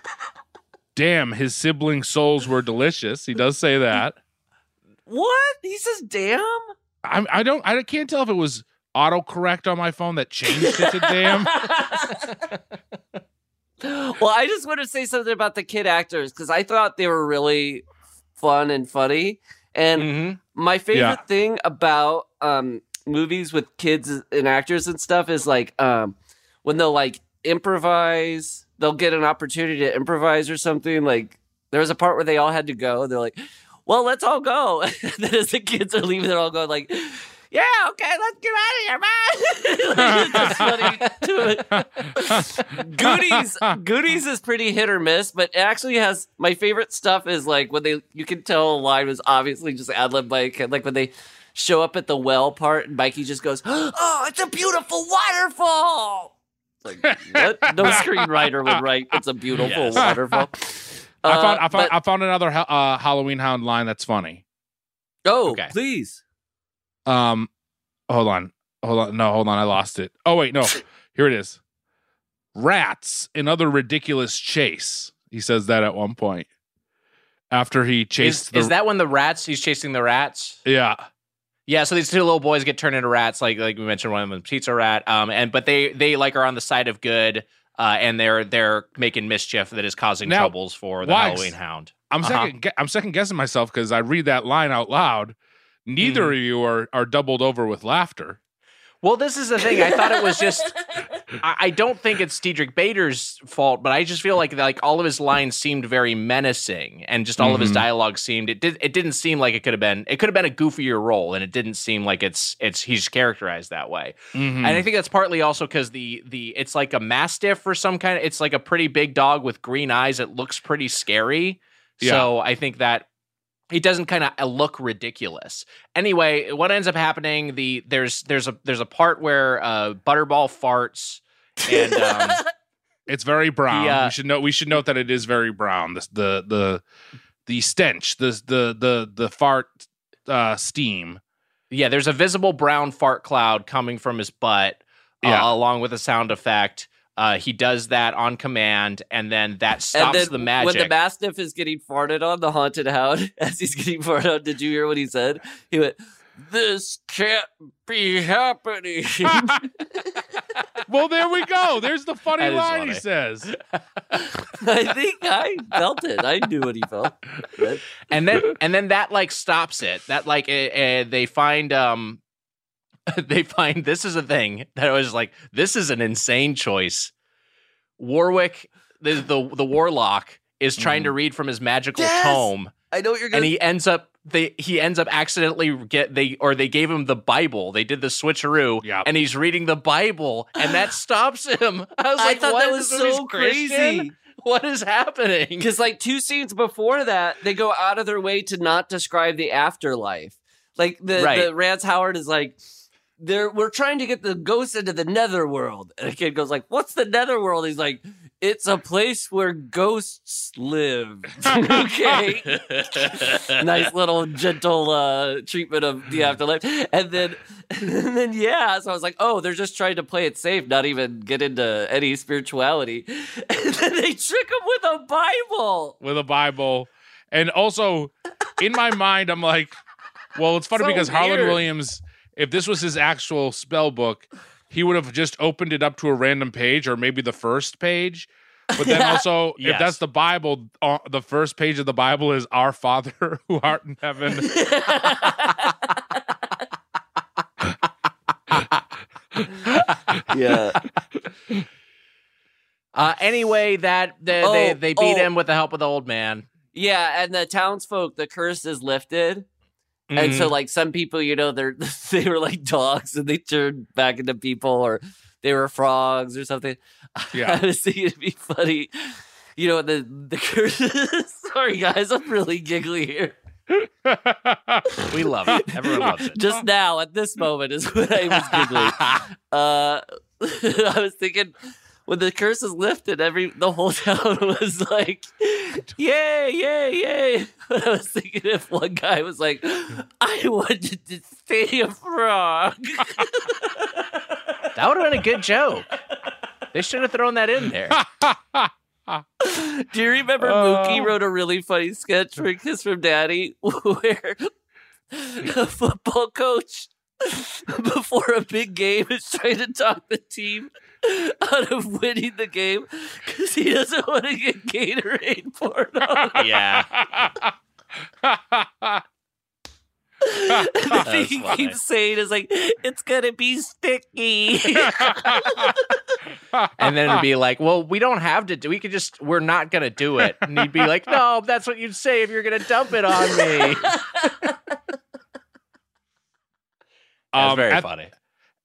damn, his sibling souls were delicious. He does say that. What? He says, damn? I can't tell if it was autocorrect on my phone that changed it to damn. Well, I just want to say something about the kid actors because I thought they were really fun and funny. And my favorite thing about movies with kids and actors and stuff is like when they'll like improvise, they'll get an opportunity to improvise or something. Like there was a part where they all had to go. And they're like, well, let's all go. Then as the kids are leaving, they're all going like, yeah, okay, let's get out of here, man. That's funny to it. Goodies is pretty hit or miss, but it actually has my favorite stuff is like when you can tell a line was obviously just ad-lib by a kid, like when they show up at the well part and Mikey just goes, oh, it's a beautiful waterfall. Like what? No screenwriter would write it's a beautiful waterfall. I found another Halloween Hound line that's funny. Oh, okay. Please. Hold on. No, hold on. I lost it. Oh, wait, no. Here it is. Rats, another ridiculous chase. He says that at one point after he chased. Is that when he's chasing the rats? Yeah. Yeah. So these two little boys get turned into rats. Like we mentioned, one of them, pizza rat. But they like are on the side of good, and they're making mischief that is causing troubles for the Halloween Hound. I'm second guessing myself because I read that line out loud. Neither of you are doubled over with laughter. Well, this is the thing. I thought it was just... I don't think it's Diedrich Bader's fault, but I just feel like all of his lines seemed very menacing, and just all of his dialogue seemed... It didn't seem like it could have been... It could have been a goofier role, and it didn't seem like he's characterized that way. Mm-hmm. And I think that's partly also because it's like a mastiff or some kind of... It's like a pretty big dog with green eyes. It looks pretty scary. Yeah. So I think that... It doesn't kind of look ridiculous. Anyway, what ends up happening? There's a part where Butterball farts, and It's very brown. We should note. We should note that it is very brown. The stench, the fart steam. Yeah, there's a visible brown fart cloud coming from his butt, along with a sound effect. He does that on command, and then that stops the magic. When the Mastiff is getting farted on, the haunted hound, as he's getting farted on, did you hear what he said? He went, "This can't be happening." Well, there we go. There's the funny line funny. He says. I think I felt it. I knew what he felt. And then that like stops it. That like they find this is a thing that I was like, this is an insane choice. Warwick, the warlock, is trying to read from his magical tome. I know what you're going. And he ends up accidentally they gave him the Bible. They did the switcheroo, and he's reading the Bible, and that stops him. I thought that was so crazy. What is happening? Because like two scenes before that, they go out of their way to not describe the afterlife. Like the Rance Howard is like, we're trying to get the ghosts into the netherworld, and the kid goes like, "What's the netherworld?" He's like, "It's a place where ghosts live." Okay. Nice little gentle treatment of the afterlife. And then so I was like, oh, they're just trying to play it safe, not even get into any spirituality. And then they trick him with a Bible. And also, in my mind, I'm like, well, it's funny because Harland Williams, if this was his actual spell book, he would have just opened it up to a random page or maybe the first page. But then also, if that's the Bible, the first page of the Bible is "Our Father who art in heaven." Anyway, they beat him with the help of the old man. Yeah, and the townsfolk, the curse is lifted. And so, like, some people, you know, they were like dogs and they turned back into people, or they were frogs or something. Yeah. I was thinking it'd be funny. You know, the curse. Sorry, guys. I'm really giggly here. We love it. Everyone loves it. Just now, at this moment, is when I was giggling. I was thinking, when the curse is lifted, the whole town was like, "Yay, yay, yay!" But I was thinking if one guy was like, "I wanted to stay a frog," that would have been a good joke. They should have thrown that in there. Do you remember Mookie wrote a really funny sketch for "Kiss from Daddy" where a football coach, before a big game, is trying to talk the team out of winning the game because he doesn't want to get Gatorade poured on him. The thing he keeps saying is like, "It's gonna be sticky." And then it'd be like, "Well, we don't have to do. We could just. We're not gonna do it." And he'd be like, "No, that's what you'd say if you're gonna dump it on me." That's very funny.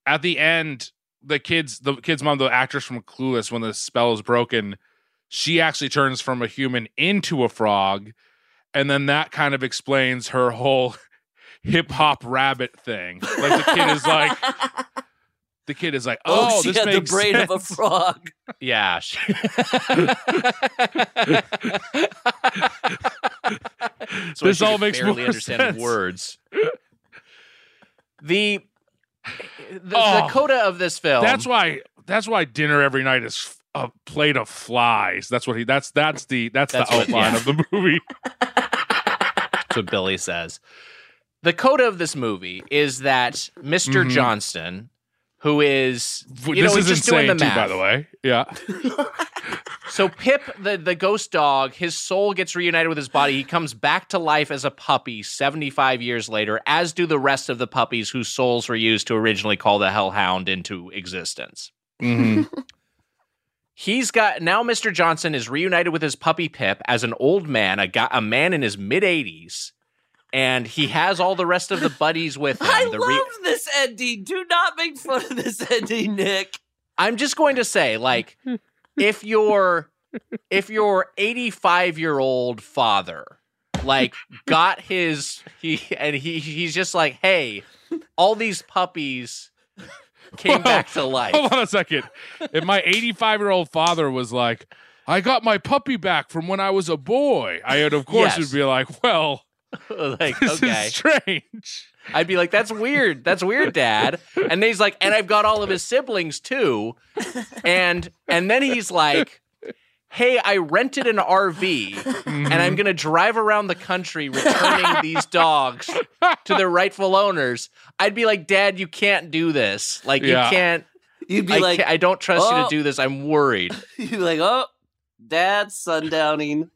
At the end, the kid's mom, the actress from Clueless, when the spell is broken, she actually turns from a human into a frog, and then that kind of explains her whole hip hop rabbit thing. Like the kid is like, "Oh, she had the brain of a frog." Yeah. So this all makes more understand sense. Words. The coda of this film. That's why dinner every night is a plate of flies. That's what he. That's the outline of the movie. That's what Billy says. The coda of this movie is that Mr. Johnston, who is doing the math, by the way. Yeah. So Pip, the ghost dog, his soul gets reunited with his body. He comes back to life as a puppy 75 years later, as do the rest of the puppies whose souls were used to originally call the hellhound into existence. Mm-hmm. Now Mr. Johnson is reunited with his puppy Pip as an old man, a man in his mid-80s. And he has all the rest of the buddies with him. I love this ending. Do not make fun of this ending, Nick. I'm just going to say, like... If your 85-year-old father like got his he's just like, "Hey, all these puppies came back to life. Hold on a second. If my 85-year-old father was like, I got my puppy back from when I was a boy, I would, of course, would be like, well, like, this is strange. I'd be like, that's weird. That's weird, Dad. And then he's like, and I've got all of his siblings, too. And then he's like, hey, I rented an RV, and I'm going to drive around the country returning these dogs to their rightful owners. I'd be like, Dad, you can't do this. Like, you can't. You'd be like, I don't trust you to do this. I'm worried. You'd be like, oh, Dad's sundowning.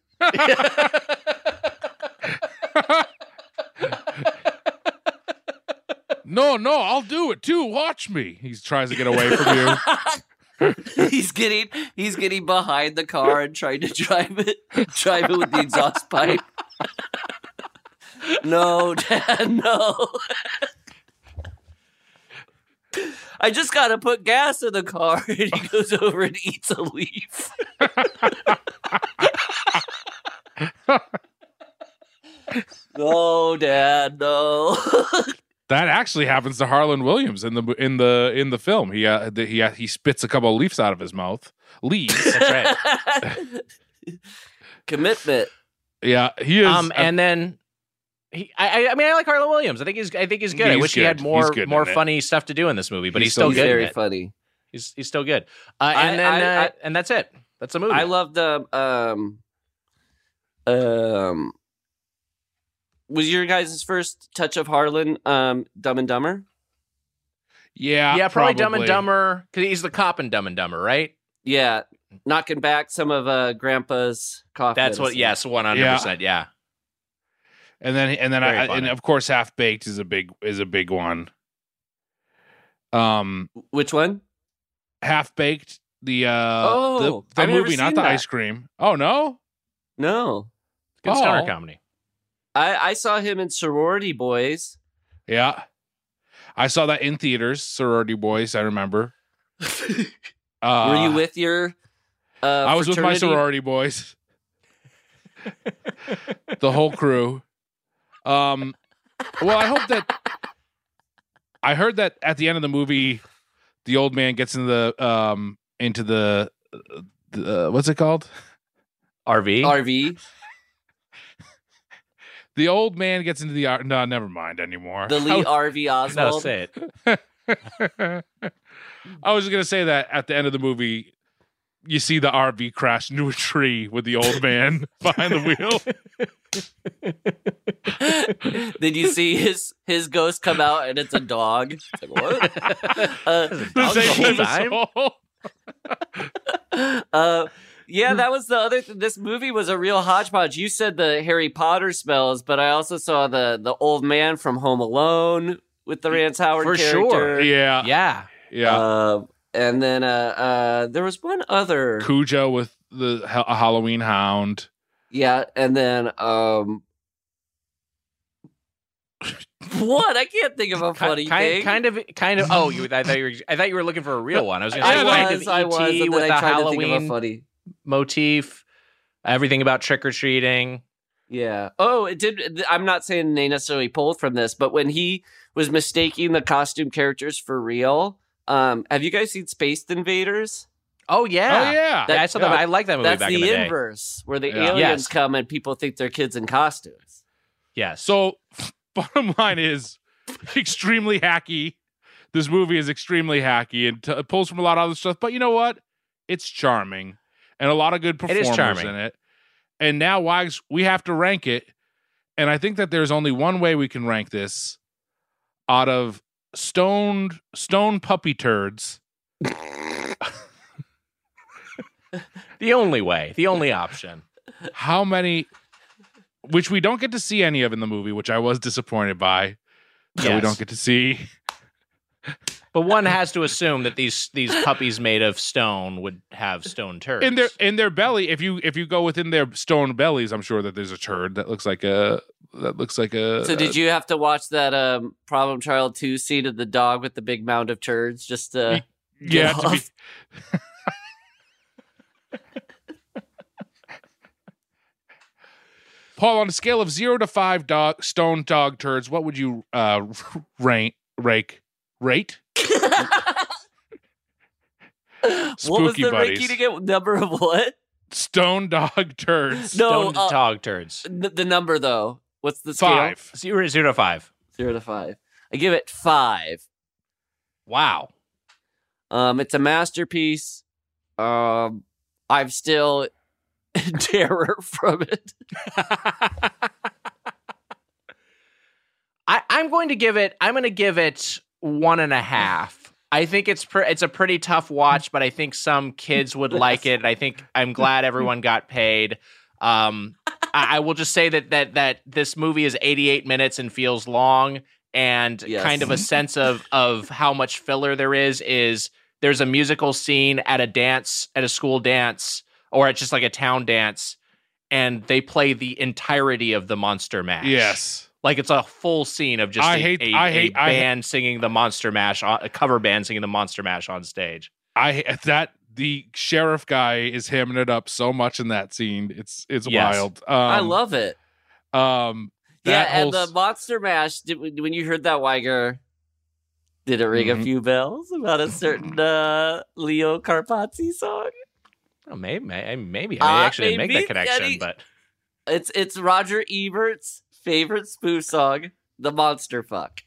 No, I'll do it too. Watch me. He tries to get away from you. He's getting behind the car and trying to drive it with the exhaust pipe. No, Dad, no. I just gotta put gas in the car, and he goes over and eats a leaf. No, Dad, no. That actually happens to Harland Williams in the film. He spits a couple of leaves out of his mouth. Leaves. That's right. Commitment. Yeah, he is. And then I like Harland Williams. I think he's good. Yeah, I wish he had more funny stuff to do in this movie, but he's still good. He's very funny. He's still good. And that's it. That's the movie. I love the Was your guys' first touch of Harlan Dumb and Dumber? Yeah, probably Dumb and Dumber, because he's the cop in Dumb and Dumber, right? Yeah, knocking back some of Grandpa's coffee. That's what, yes, 100%, yeah. And then of course, Half Baked is a big one. Which one? Half Baked, the movie, not the ice cream. Oh no, no, it's good stoner comedy. I saw him in Sorority Boys. Yeah. I saw that in theaters, Sorority Boys, I remember. Were you with your I was with my sorority boys. The whole crew. Well, I hope that... I heard that at the end of the movie, the old man gets into the what's it called? RV. The old man gets into the... No, never mind anymore. The Lee R.V. Oswald. No, say it. I was just going to say that at the end of the movie, you see the RV crash into a tree with the old man behind the wheel. Then you see his ghost come out, and it's a dog. It's like, what? The whole time? Yeah, that was the other thing. This movie was a real hodgepodge. You said the Harry Potter smells, but I also saw the old man from Home Alone with the Rance Howard character. For sure. Yeah. Yeah. Yeah. And then there was one other. Cujo with the Halloween Hound. Yeah. And then what? I can't think of a funny thing. Kind of. Oh, I thought you were looking for a real one. I was going to say I was with the Halloween funny motif, everything about trick-or-treating. Yeah. Oh, it did. I'm not saying they necessarily pulled from this, but when he was mistaking the costume characters for real, have you guys seen Space Invaders? Oh, yeah. Oh, yeah. I like that movie back in the day. That's the inverse, where the aliens come and people think they're kids in costumes. Yeah. So, bottom line is extremely hacky. This movie is extremely hacky and it pulls from a lot of other stuff, but you know what? It's charming. And a lot of good performers in it. And now, Wags, we have to rank it. And I think that there's only one way we can rank this out of stone puppy turds. The only way. The only option. How many, which we don't get to see any of in the movie, which I was disappointed by. So we don't get to see. But one has to assume that these puppies made of stone would have stone turds in their belly. If you go within their stone bellies, I'm sure that there's a turd that looks like a So did you have to watch that Problem Child 2 scene of the dog with the big mound of turds just to get off? Paul, on a scale of 0 to 5 stone dog turds, what would you rate? What was the ranking again? Number of what? Stone dog turds. No, stone dog turds. The number though. What's the scale? 5. So you were at 0 to 5. 0 to 5. I give it 5. Wow. It's a masterpiece. I'm still in terror from it. I'm going to give it 1.5. I think it's a pretty tough watch, but I think some kids would like it. And I think I'm glad everyone got paid. I will just say that this movie is 88 minutes and feels long, and kind of a sense of how much filler there is there's a musical scene at a dance, at a school dance, or at just like a town dance, and they play the entirety of the Monster Mash. Yes. Like it's a full scene of just a cover band singing the Monster Mash on stage. The sheriff guy is hamming it up so much in that scene. It's wild. I love it. The Monster Mash, when you heard that, Weiger, did it ring a few bells about a certain Leo Carpazzi song? Oh, maybe. I actually didn't make that connection, but... It's Roger Ebert's favorite spoof song, The Monster Fuck.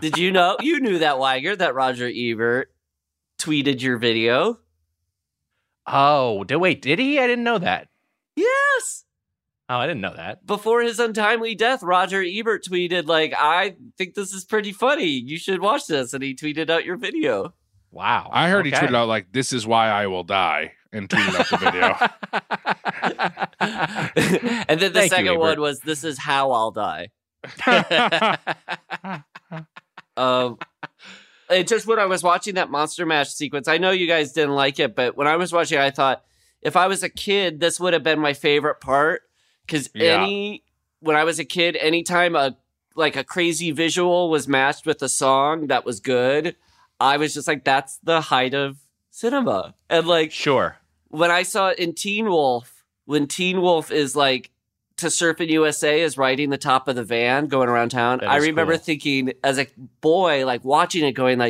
Did you know? You knew that, Weiger, that Roger Ebert tweeted your video. Oh, wait, did he? I didn't know that. Yes. Oh, I didn't know that. Before his untimely death, Roger Ebert tweeted, I think this is pretty funny. You should watch this. And he tweeted out your video. Wow. I heard he tweeted out, this is why I will die, and tweeted out the video. And then the second one was, this is how I'll die. It's just when I was watching that Monster Mash sequence, I know you guys didn't like it, but when I was watching it, I thought, if I was a kid, this would have been my favorite part. Because when I was a kid, anytime a crazy visual was matched with a song that was good, I was just like, that's the height of cinema. And sure. When I saw it in Teen Wolf, when Teen Wolf is To Surf in USA is riding the top of the van going around town. I remember thinking as a boy, watching it going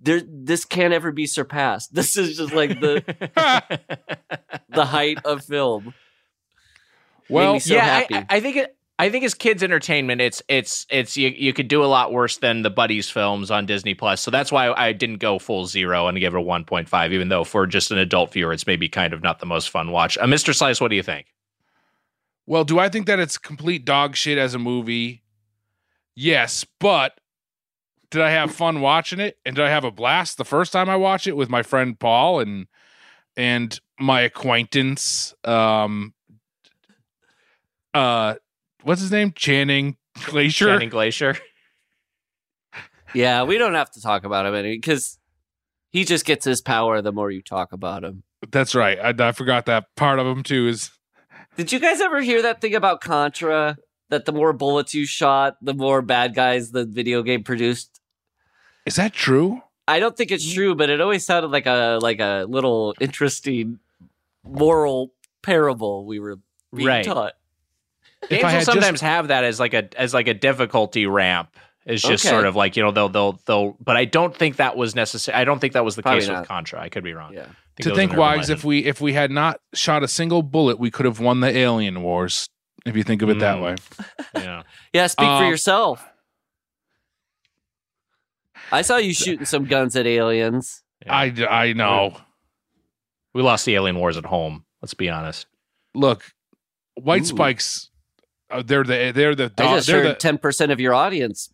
this can't ever be surpassed. This is just the height of film. Well, happy. I think as kids' entertainment, it's you could do a lot worse than the Buddies films on Disney Plus. So that's why I didn't go full 0 and give it a 1.5, even though for just an adult viewer, it's maybe kind of not the most fun watch. Mr. Slice, what do you think? Well, do I think that it's complete dog shit as a movie? Yes, but did I have fun watching it? And did I have a blast the first time I watched it with my friend Paul and my acquaintance? What's his name? Channing Glacier. Yeah, we don't have to talk about him anymore because he just gets his power the more you talk about him. That's right. I forgot that part of him too is... Did you guys ever hear that thing about Contra? That the more bullets you shot, the more bad guys the video game produced? Is that true? I don't think it's true, but it always sounded like a little interesting moral parable we were being taught. Games will sometimes have that as a difficulty ramp. It's just sort of they'll but I don't think that was necessary. I don't think that was the case with Contra. I could be wrong. Yeah. To think, Wags, if we had not shot a single bullet, we could have won the Alien Wars, if you think of it that way. Yeah. Yeah, speak for yourself. I saw you shooting some guns at aliens. Yeah. I know. We lost the Alien Wars at home, let's be honest. Look, White Spikes, they're the dog. I just heard 10% of your audience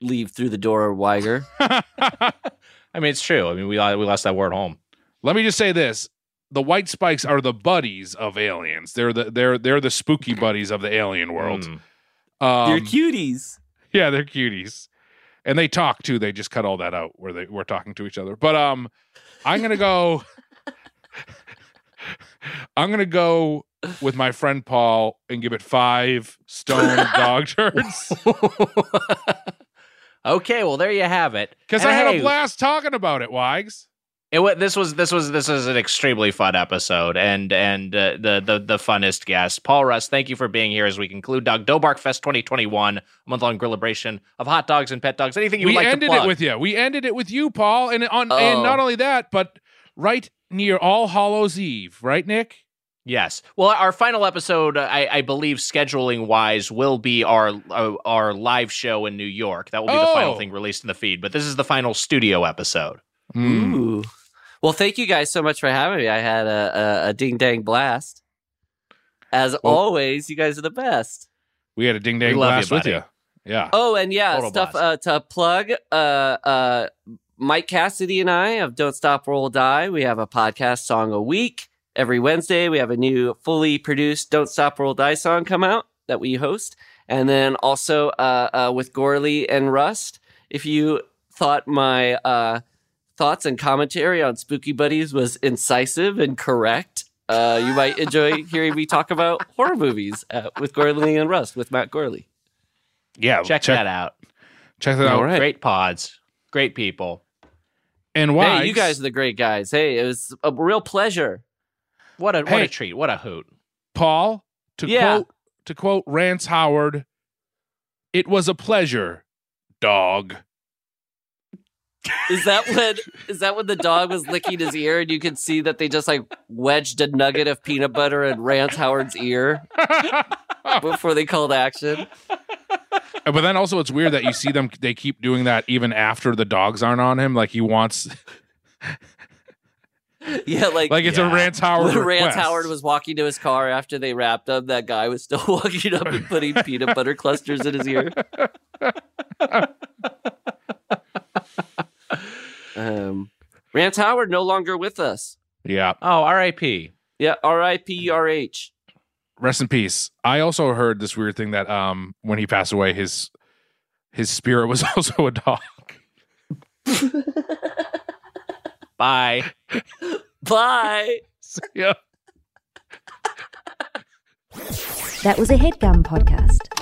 leave through the door, Weiger. I mean, it's true. I mean, we lost that war at home. Let me just say this: the White Spikes are the buddies of aliens. They're the spooky buddies of the alien world. They're cuties. Yeah, they're cuties, and they talk too. They just cut all that out where they were talking to each other. But I'm gonna go. I'm gonna go with my friend Paul and give it 5 stone dog turds. Okay, well there you have it. Because I had a blast talking about it, Wags. This was an extremely fun episode, and the funnest guest, Paul Rust. Thank you for being here as we conclude Dog Dobark Fest 2021, a month-long grillibration of hot dogs and pet dogs. Anything you would like to plug? We ended it with you, Paul, and not only that, but right near All Hallows Eve, right, Nick? Yes. Well, our final episode, I believe, scheduling-wise, will be our live show in New York. That will be the final thing released in the feed, but this is the final studio episode. Mm. Ooh. Well, thank you guys so much for having me. I had a ding-dang blast. As always, you guys are the best. We had a ding-dang blast with you. Yeah. Oh, and total stuff to plug. Mike Cassidy and I of Don't Stop or We'll Die. We have a podcast song a week. Every Wednesday, we have a new fully produced Don't Stop or We'll Die song come out that we host. And then also with Gorley and Rust, if you thought my... thoughts and commentary on Spooky Buddies was incisive and correct, you might enjoy hearing me talk about horror movies with Gorley and Rust, with Matt Gorley. Yeah, check that out. Check that out. Right. Great pods. Great people. And why? Hey, you guys are the great guys. Hey, it was a real pleasure. What a treat. What a hoot. Paul, to quote Rance Howard, it was a pleasure, dog. Is that when the dog was licking his ear and you could see that they just like wedged a nugget of peanut butter in Rance Howard's ear before they called action? But then also it's weird that you see them, they keep doing that even after the dogs aren't on him. Like he wants... Yeah, like it's a Rance Howard request. Rance Howard was walking to his car after they wrapped up. That guy was still walking up and putting peanut butter clusters in his ear. Rance Howard no longer with us. Yeah. Oh, R.I.P. Yeah, R.I.P. R.H. Rest in peace. I also heard this weird thing that when he passed away, his spirit was also a dog. Bye. Yeah. That was a HeadGum podcast.